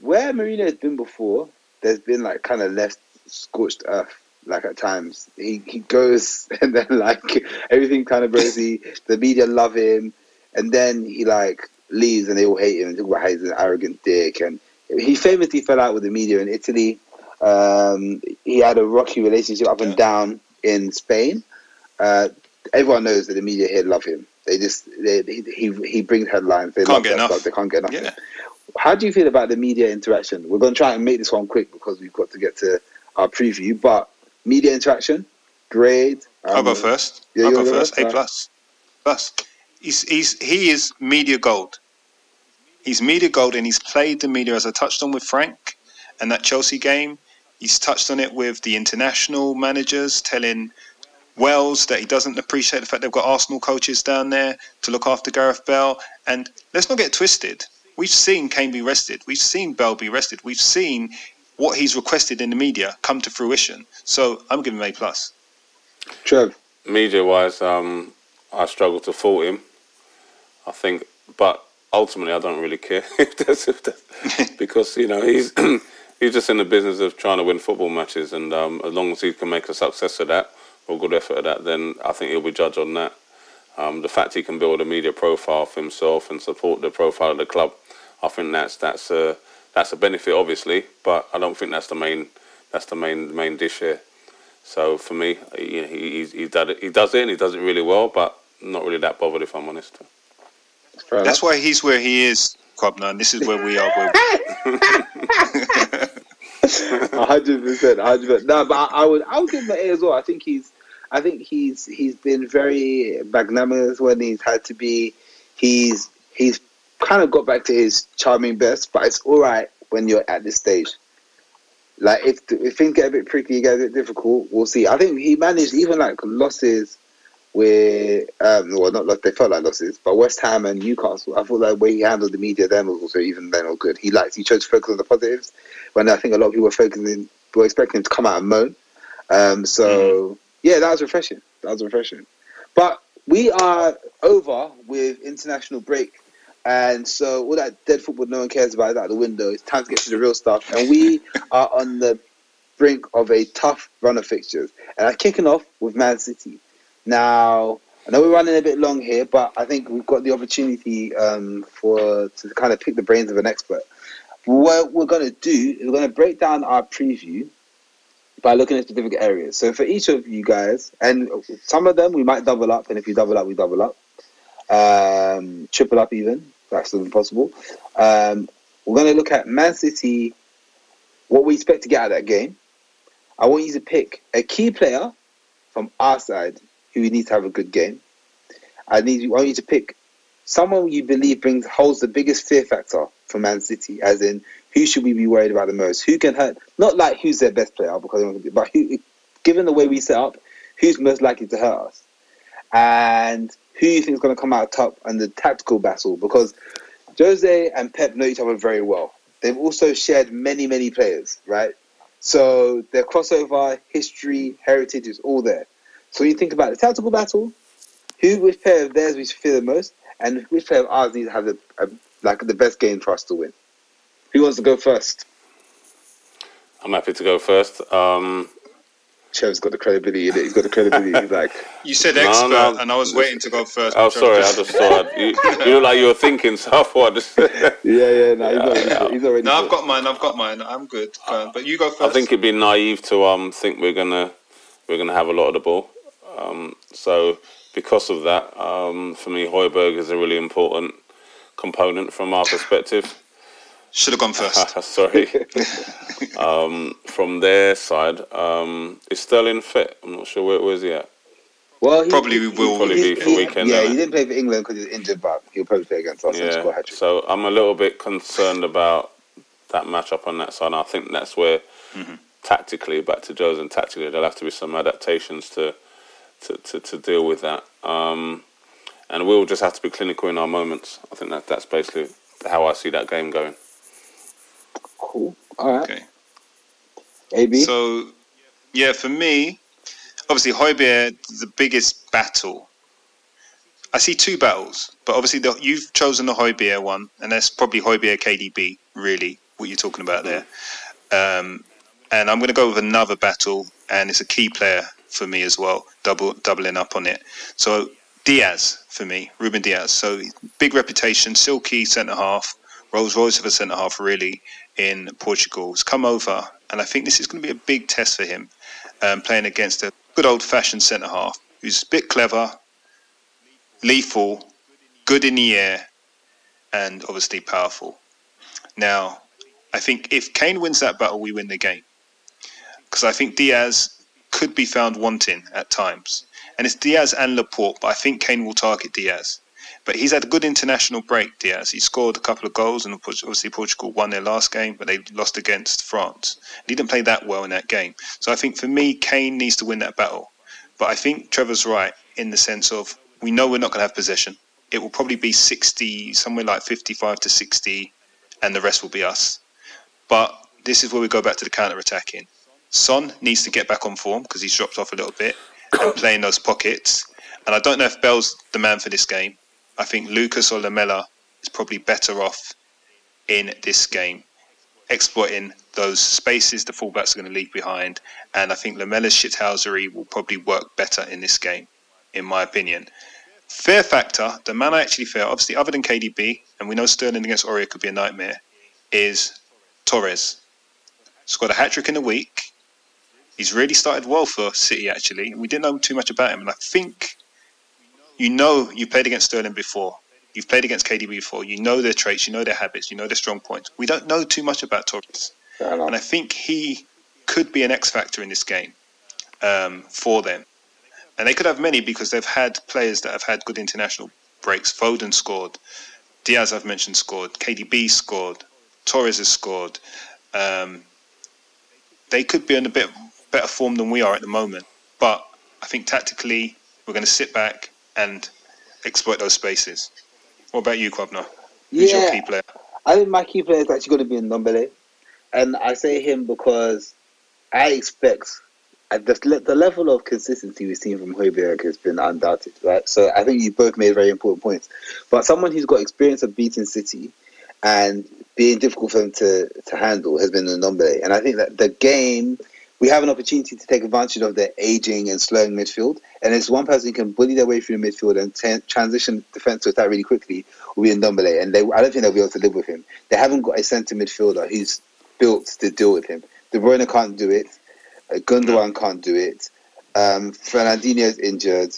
Where Mourinho has been before, there's been like kind of left scorched earth. Like at times, he he goes and then like everything kind of rosy. The media love him, and then he like. leaves and they all hate him and talk about how he's an arrogant dick. And he famously fell out with the media in Italy. Um, he had a rocky relationship up and down in Spain. Uh, everyone knows that the media here love him. They just they, he, he he brings headlines. They can't get enough. Stuff. They can't get enough. Yeah. How do you feel about the media interaction? We're going to try and make this one quick because we've got to get to our preview. But media interaction, great. Um, I'll go first. Yeah, I'll go first. A plus, plus. He's he's he is media gold. He's media gold and he's played the media, as I touched on with Frank and that Chelsea game. He's touched on it with the international managers telling Wells that he doesn't appreciate the fact they've got Arsenal coaches down there to look after Gareth Bale. And let's not get twisted. We've seen Kane be rested. We've seen Bale be rested. We've seen what he's requested in the media come to fruition. So I'm giving him A plus. Trev? Media-wise, um, I struggle to fault him, I think, but... ultimately, I don't really care if that's, if that's, because, you know, he's he's just in the business of trying to win football matches, and um, as long as he can make a success of that or good effort of that, then I think he'll be judged on that. Um, the fact he can build a media profile for himself and support the profile of the club, I think that's that's a that's a benefit, obviously, but I don't think that's the main that's the main main dish here. So for me, he he, he, does, it, he does it and he does it really well, but not really that bothered, if I'm honest. That's why he's where he is, Kwabna, and this is where we are. one hundred percent, one hundred percent. No, but I, I would, I would give him an A as well. I think he's, I think he's, he's been very magnanimous when he's had to be. He's, he's kind of got back to his charming best, but it's all right when you're at this stage. Like if if things get a bit prickly, get a bit difficult, we'll see. I think he managed even like losses. Where, um, well, not like they felt like losses, but West Ham and Newcastle, I feel like where he handled the media then was also even then all good. He liked, he chose to focus on the positives, when I think a lot of people were focusing, were expecting him to come out and moan. Um, so, mm. yeah, that was refreshing. That was refreshing. But we are over with international break, and so all that dead football no one cares about is out the window. It's time to get to the real stuff, and we are on the brink of a tough run of fixtures, and I'm kicking off with Man City. Now, I know we're running a bit long here, but I think we've got the opportunity um, for to kind of pick the brains of an expert. What we're going to do is we're going to break down our preview by looking at specific areas. So for each of you guys, and some of them we might double up, and if you double up, we double up. Um, triple up even, that's still impossible. Um, we're going to look at Man City, what we expect to get out of that game. I want you to pick a key player from our side who you need to have a good game. I need I want you to pick someone you believe brings holds the biggest fear factor for Man City, as in who should we be worried about the most? Who can hurt? Not like who's their best player, because but who, given the way we set up, who's most likely to hurt us? And who you think is going to come out top in the tactical battle? Because Jose and Pep know each other very well. They've also shared many, many players, right? So their crossover, history, heritage is all there. So you think about the tactical battle, who, which player of theirs we should fear the most, and which player of ours needs to have the a, like the best game for us to win. Who wants to go first? I'm happy to go first. Um, Chev's got the credibility in it. He's got the credibility. He's like you said, expert, no, no, and I was waiting to go first. Oh, sorry, just... I just thought you, you look like you were thinking. So I thought, just... yeah, yeah, no, he's already. Yeah, he's already no, good. I've got mine. I've got mine. I'm good. Uh, but you go first. I think it'd be naive to um think we're gonna we're gonna have a lot of the ball. Um, so because of that, um, for me, Hojbjerg is a really important component from our perspective. Should have gone first. Sorry. um, from their side, um, is Sterling fit? I'm not sure where, where's he at. Well, he, probably we will probably be for he, weekend. Yeah, he didn't play for England because he's injured, but he'll probably play against us. Yeah. And so I'm a little bit concerned about that matchup on that side. And I think that's where mm-hmm. tactically, back to Joe's and tactically, there'll have to be some adaptations to. To, to, to deal with that. Um, and we'll just have to be clinical in our moments. I think that that's basically how I see that game going. Cool. All right. Okay. A B? So, yeah, for me, obviously, Hojbjerg, the biggest battle. I see two battles, but obviously the, you've chosen the Hojbjerg one, and that's probably Hojbjerg K D B, really, what you're talking about there. Um, and I'm going to go with another battle, and it's a key player for me as well, double, doubling up on it. So Dias for me, Ruben Dias. So big reputation, silky centre-half, Rolls-Royce of a centre-half, really, in Portugal. He's come over, and I think this is going to be a big test for him, um, playing against a good old-fashioned centre-half who's a bit clever, lethal, good in the air, and obviously powerful. Now, I think if Kane wins that battle, we win the game. Because I think Dias could be found wanting at times. And it's Dias and Laporte, but I think Kane will target Dias. But he's had a good international break, Dias. He scored a couple of goals, and obviously Portugal won their last game, but they lost against France. And he didn't play that well in that game. So I think, for me, Kane needs to win that battle. But I think Trevor's right in the sense of, we know we're not going to have possession. It will probably be sixty, somewhere like fifty-five to sixty, and the rest will be us. But this is where we go back to the counter-attacking. Son needs to get back on form because he's dropped off a little bit and playing those pockets. And I don't know if Bell's the man for this game. I think Lucas or Lamela is probably better off in this game, exploiting those spaces the fullbacks are going to leave behind. And I think Lamela's shithousery will probably work better in this game, in my opinion. Fear factor, the man I actually fear, obviously other than K D B, and we know Sterling against Aurier could be a nightmare, is Torres. Scored a hat-trick in the week. He's really started well for City, actually. We didn't know too much about him, and I think you know you've played against Sterling before. You've played against K D B before. You know their traits, you know their habits, you know their strong points. We don't know too much about Torres. And I think he could be an X-factor in this game um, for them. And they could have many because they've had players that have had good international breaks. Foden scored. Dias, I've mentioned, scored. K D B scored. Torres has scored. Um, they could be in a bit better form than we are at the moment. But I think tactically, we're going to sit back and exploit those spaces. What about you, Kwabna? Who's yeah, your key player? I think my key player is actually going to be Ndombele. And I say him because I expect... The, the level of consistency we've seen from Hojbjerg has been undoubted, right? So I think you both made very important points. But someone who's got experience of beating City and being difficult for them to, to handle has been Ndombele. And I think that the game, we have an opportunity to take advantage of their ageing and slowing midfield. And it's one person who can bully their way through the midfield and t- transition defence to attack really quickly will be Ndombele. And they, I don't think they'll be able to live with him. They haven't got a centre midfielder who's built to deal with him. De Bruyne can't do it. Gundogan can't do it. Um, Fernandinho's injured.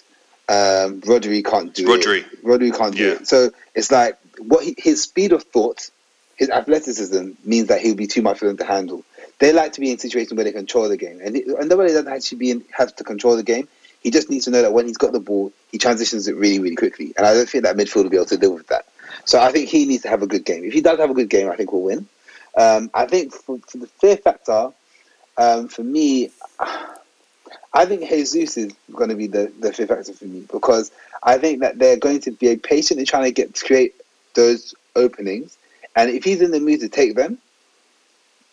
Um, Rodri can't do Rodri. it. Rodri can't do yeah. it. So it's like what he, his speed of thought, his athleticism means that he'll be too much for them to handle. They like to be in situations where they control the game, and and nobody doesn't actually be in, have to control the game. He just needs to know that when he's got the ball, he transitions it really, really quickly. And I don't think that midfield will be able to deal with that. So I think he needs to have a good game. If he does have a good game, I think we'll win. Um, I think for, for the fear factor. Um, for me, I think Jesus is going to be the, the fear factor for me because I think that they're going to be patient in trying to get to create those openings, and if he's in the mood to take them,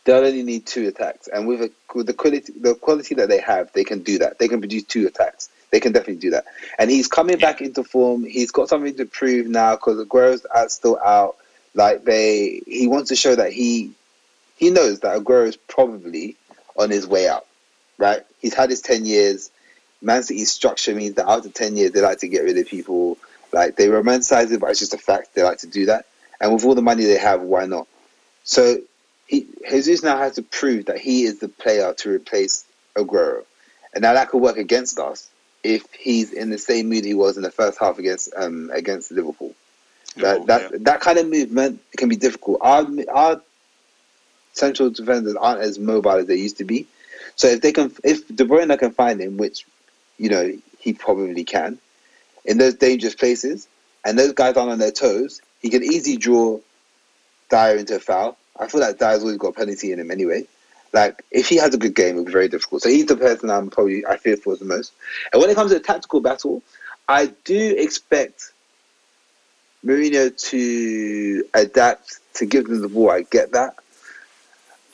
they'll only need two attacks. And with, a, with the quality the quality that they have, they can do that. They can produce two attacks. They can definitely do that. And he's coming back into form. He's got something to prove now because Aguero's out, still out. Like they, he wants to show that he he knows that Aguero's probably on his way out, right? He's had his ten years. Man City's structure means that after ten years, they like to get rid of people. Like, they romanticize it, but it's just a fact. They like to do that. And with all the money they have, why not? So he, Jesus now has to prove that he is the player to replace Aguero. And now that could work against us if he's in the same mood he was in the first half against um, against Liverpool. Liverpool that that, yeah. that kind of movement can be difficult. Our, our central defenders aren't as mobile as they used to be, so if they can, if De Bruyne can find him, which you know he probably can, in those dangerous places, and those guys aren't on their toes, he can easily draw Dias into a foul. I feel like Dias always got a penalty in him anyway. Like if he has a good game, it'll be very difficult. So he's the person I'm probably I fear for the most. And when it comes to a tactical battle, I do expect Mourinho to adapt, to give them the ball, I get that.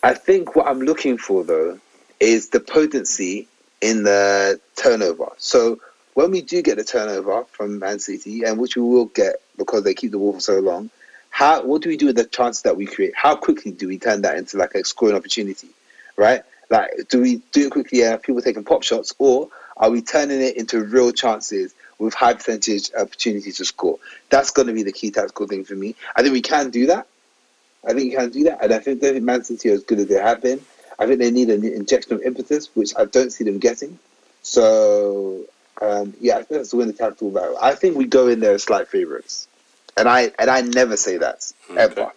I think what I'm looking for, though, is the potency in the turnover. So when we do get the turnover from Man City, and which we will get because they keep the ball for so long, how what do we do with the chance that we create? How quickly do we turn that into like a scoring opportunity, right? Like, do we do it quickly and have people taking pop shots, or are we turning it into real chances with high percentage opportunities to score? That's going to be the key tactical thing for me. I think we can do that. I think you can do that. And I think, I think Man City are as good as they have been. I think they need an injection of impetus, which I don't see them getting. So, um, yeah, I think that's the win the tactical battle. I think we go in there as slight favourites. And I and I never say that, ever. Okay.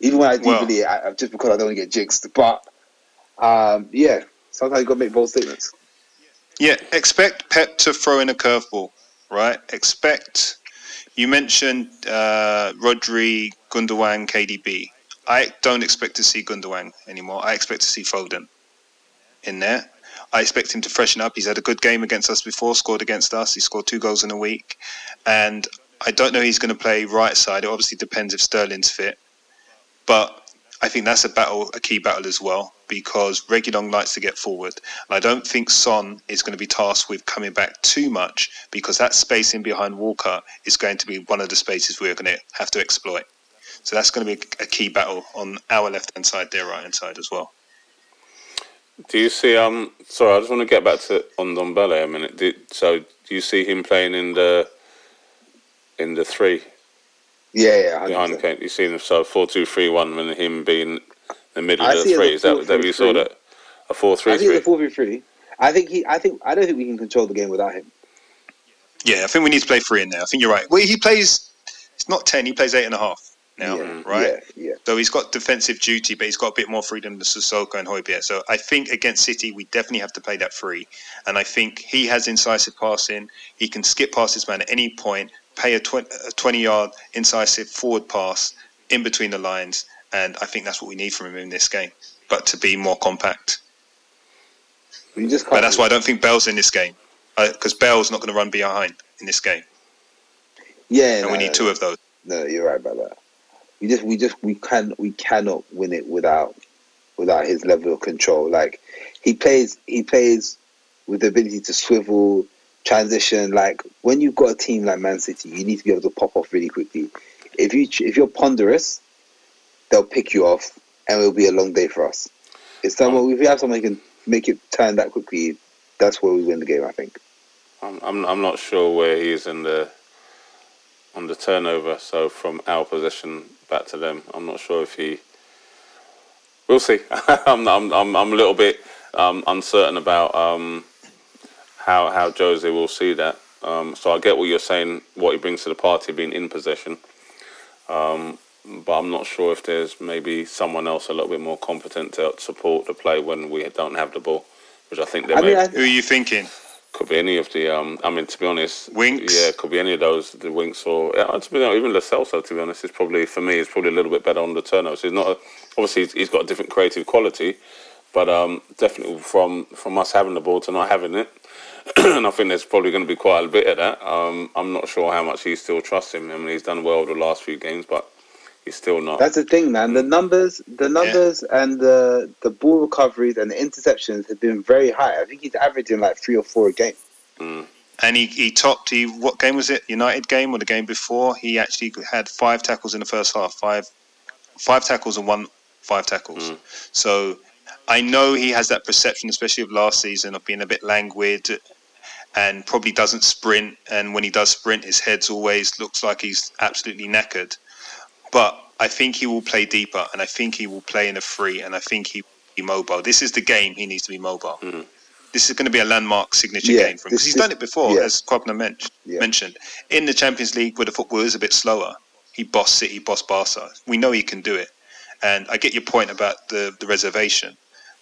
Even when I do well, believe it, I, just because I don't want to get jinxed. But, um, yeah, sometimes you've got to make bold statements. Yeah, expect Pep to throw in a curveball, right? Expect... You mentioned uh, Rodri, Gundogan, K D B. I don't expect to see Gundogan anymore. I expect to see Foden in there. I expect him to freshen up. He's had a good game against us before, scored against us. He scored two goals in a week. And I don't know he's going to play right side. It obviously depends if Sterling's fit. But I think that's a battle, a key battle as well, because Reguilón likes to get forward. And I don't think Son is going to be tasked with coming back too much, because that space in behind Walker is going to be one of the spaces we're going to have to exploit. So that's going to be a key battle on our left-hand side, their right-hand side as well. Do you see... Um, sorry, I just want to get back to Ndombele a minute. Do, so do you see him playing in the in the three? Yeah, yeah. one hundred percent. Behind Kane. You see him, so four two three one, and him being... The middle I of the three, is that what you saw that? A four three three. I think it's a four three three. I think he. I think. I don't think we can control the game without him. Yeah, I think we need to play three in there. I think you're right. Well, he plays. It's not ten. He plays eight and a half now, yeah, right? Yeah, yeah. So he's got defensive duty, but he's got a bit more freedom than Sissoko and Hojbjerg. So I think against City, we definitely have to play that three. And I think he has incisive passing. He can skip past his man at any point, pay a twenty-yard incisive forward pass in between the lines. And I think that's what we need from him in this game, but to be more compact. You just can't but that's why I don't think Bale's in this game, because uh, Bale's not going to run behind in this game. Yeah, and no, we need no, two no. of those. No, you're right about that. We just, we just, we can, we cannot win it without, without his level of control. Like he plays, he plays with the ability to swivel, transition. Like when you've got a team like Man City, you need to be able to pop off really quickly. If you, if you're ponderous, they'll pick you off, and it'll be a long day for us. It's someone, um, if we have someone who can make it turn that quickly, that's where we win the game, I think. I'm I'm, I'm not sure where he is in the on the turnover. So from our position back to them, I'm not sure if he. We'll see. I'm I'm I'm I'm a little bit um, uncertain about um, how how Jose will see that. Um, so I get what you're saying. What he brings to the party, being in possession. Um, But I'm not sure if there's maybe someone else a little bit more competent to support the play when we don't have the ball, which I think they I may. Mean, I th- who are you thinking? Could be any of the. Um, I mean, to be honest, Winks. Yeah, could be any of those. The Winks or yeah, to be honest, even Lo Celso. To be honest, is probably for me is probably a little bit better on the turnovers. He's not a, obviously he's, he's got a different creative quality, but um, definitely from from us having the ball to not having it, and I think there's probably going to be quite a bit of that. Um, I'm not sure how much he still trusts him. I mean, he's done well the last few games, but. He's still not. That's the thing, man. The numbers, the numbers, yeah. and the the ball recoveries and the interceptions have been very high. I think he's averaging like three or four a game. Mm. And he, he topped. He what game was it? United game or the game before? He actually had five tackles in the first half. Five, five tackles and one five tackles. Mm. So I know he has that perception, especially of last season, of being a bit languid. And probably doesn't sprint. And when he does sprint, his head's always looks like he's absolutely knackered. But I think he will play deeper, and I think he will play in a free, and I think he will be mobile. This is the game he needs to be mobile. Mm-hmm. This is going to be a landmark signature yeah, game for him, because he's done it before, yeah. as Kwabena men- yeah. mentioned. In the Champions League, where the football is a bit slower, he bossed City, bossed Barca. We know he can do it. And I get your point about the, the reservation,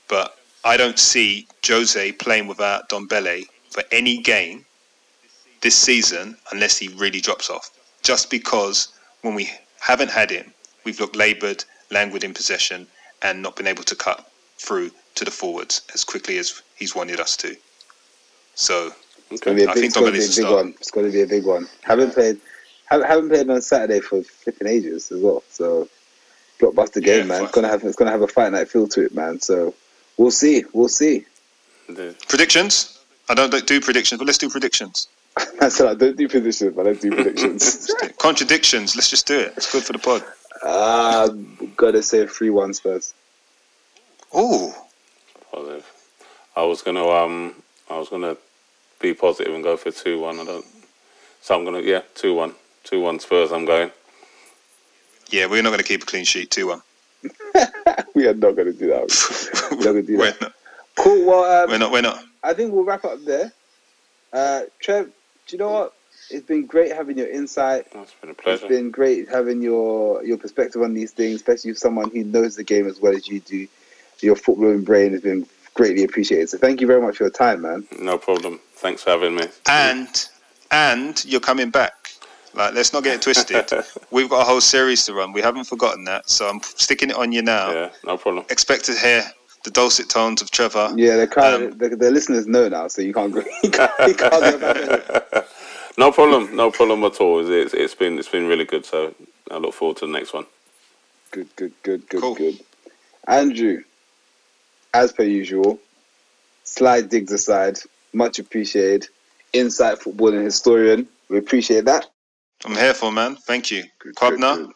but I don't see Jose playing without Ndombele for any game this season unless he really drops off. Just because when we... haven't had him, we've looked laboured, languid in possession, and not been able to cut through to the forwards as quickly as he's wanted us to. So, okay. I think Ndombele's a start. It's going to be a big one. Haven't played, I haven't played on Saturday for flipping ages as well. So blockbuster game, yeah, man. It's gonna have it's gonna have a fight night feel to it, man. So we'll see, we'll see. Indeed. Predictions? I don't do predictions, but let's do predictions. That's right. I don't do predictions, but I do predictions. Contradictions. Let's just do it. It's good for the pod. Uh, gotta say three one Spurs. Ooh. Positive. I was gonna um, I was gonna be positive and go for two one I don't. So I'm gonna yeah two one two one Spurs. I'm going. Yeah, we're not gonna keep a clean sheet. two one We are not gonna do that. We're not gonna do we're that. Not. Cool. Well, um, we're not. We're not. I think we'll wrap up there. Uh, Trev, do you know what? It's been great having your insight. Oh, it's been a pleasure. It's been great having your, your perspective on these things, especially with someone who knows the game as well as you do. Your footballing brain has been greatly appreciated. So thank you very much for your time, man. No problem. Thanks for having me. And and you're coming back. Like, let's not get it twisted. We've got a whole series to run. We haven't forgotten that. So I'm sticking it on you now. Yeah, no problem. Expect to hear the dulcet tones of Trevor. Yeah, they're kind um, of, the, the listeners know now, so you can't go. You can't, you can't go about it. No problem, no problem at all. It's, it's been it's been really good. So I look forward to the next one. Good, good, good, good, cool. good. Andrew, as per usual, slide digs aside, much appreciated. Insight football and historian, we appreciate that. I'm here for man. Thank you, Kwabna.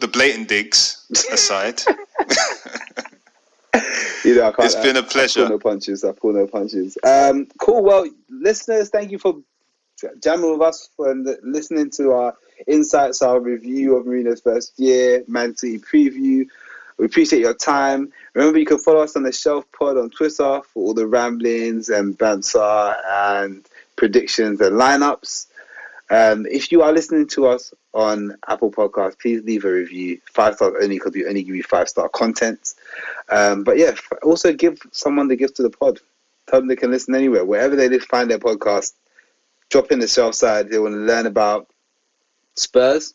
The blatant digs aside. You know, I can't, it's been a pleasure. I pull no punches. I pull no punches. Um, cool. Well, listeners, thank you for jamming with us and listening to our insights, our review of Mourinho's first year, Man City preview. We appreciate your time. Remember, you can follow us on the Shelf Pod on Twitter for all the ramblings and banter and predictions and lineups. Um, if you are listening to us on Apple Podcasts, please leave a review. Five stars only, because we only give you five star content. Um, but yeah, also give someone the gift to the pod. Tell them they can listen anywhere, wherever they live, find their podcast. Drop in the shelf side. They want to learn about Spurs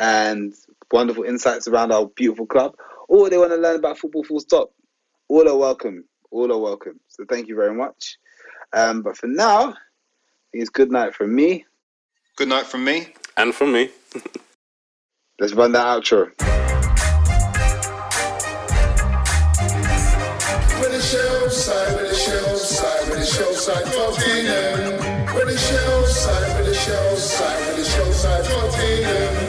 and wonderful insights around our beautiful club, or they want to learn about football full stop. All are welcome. All are welcome. So thank you very much. Um, but for now, I think it's good night from me. Good night from me. And from me. Let's run that outro. With a Shelfside, with a Shelfside, with a Shelfside Tottenham. With a Shelfside, with a Shelfside, with a Shelfside Tottenham.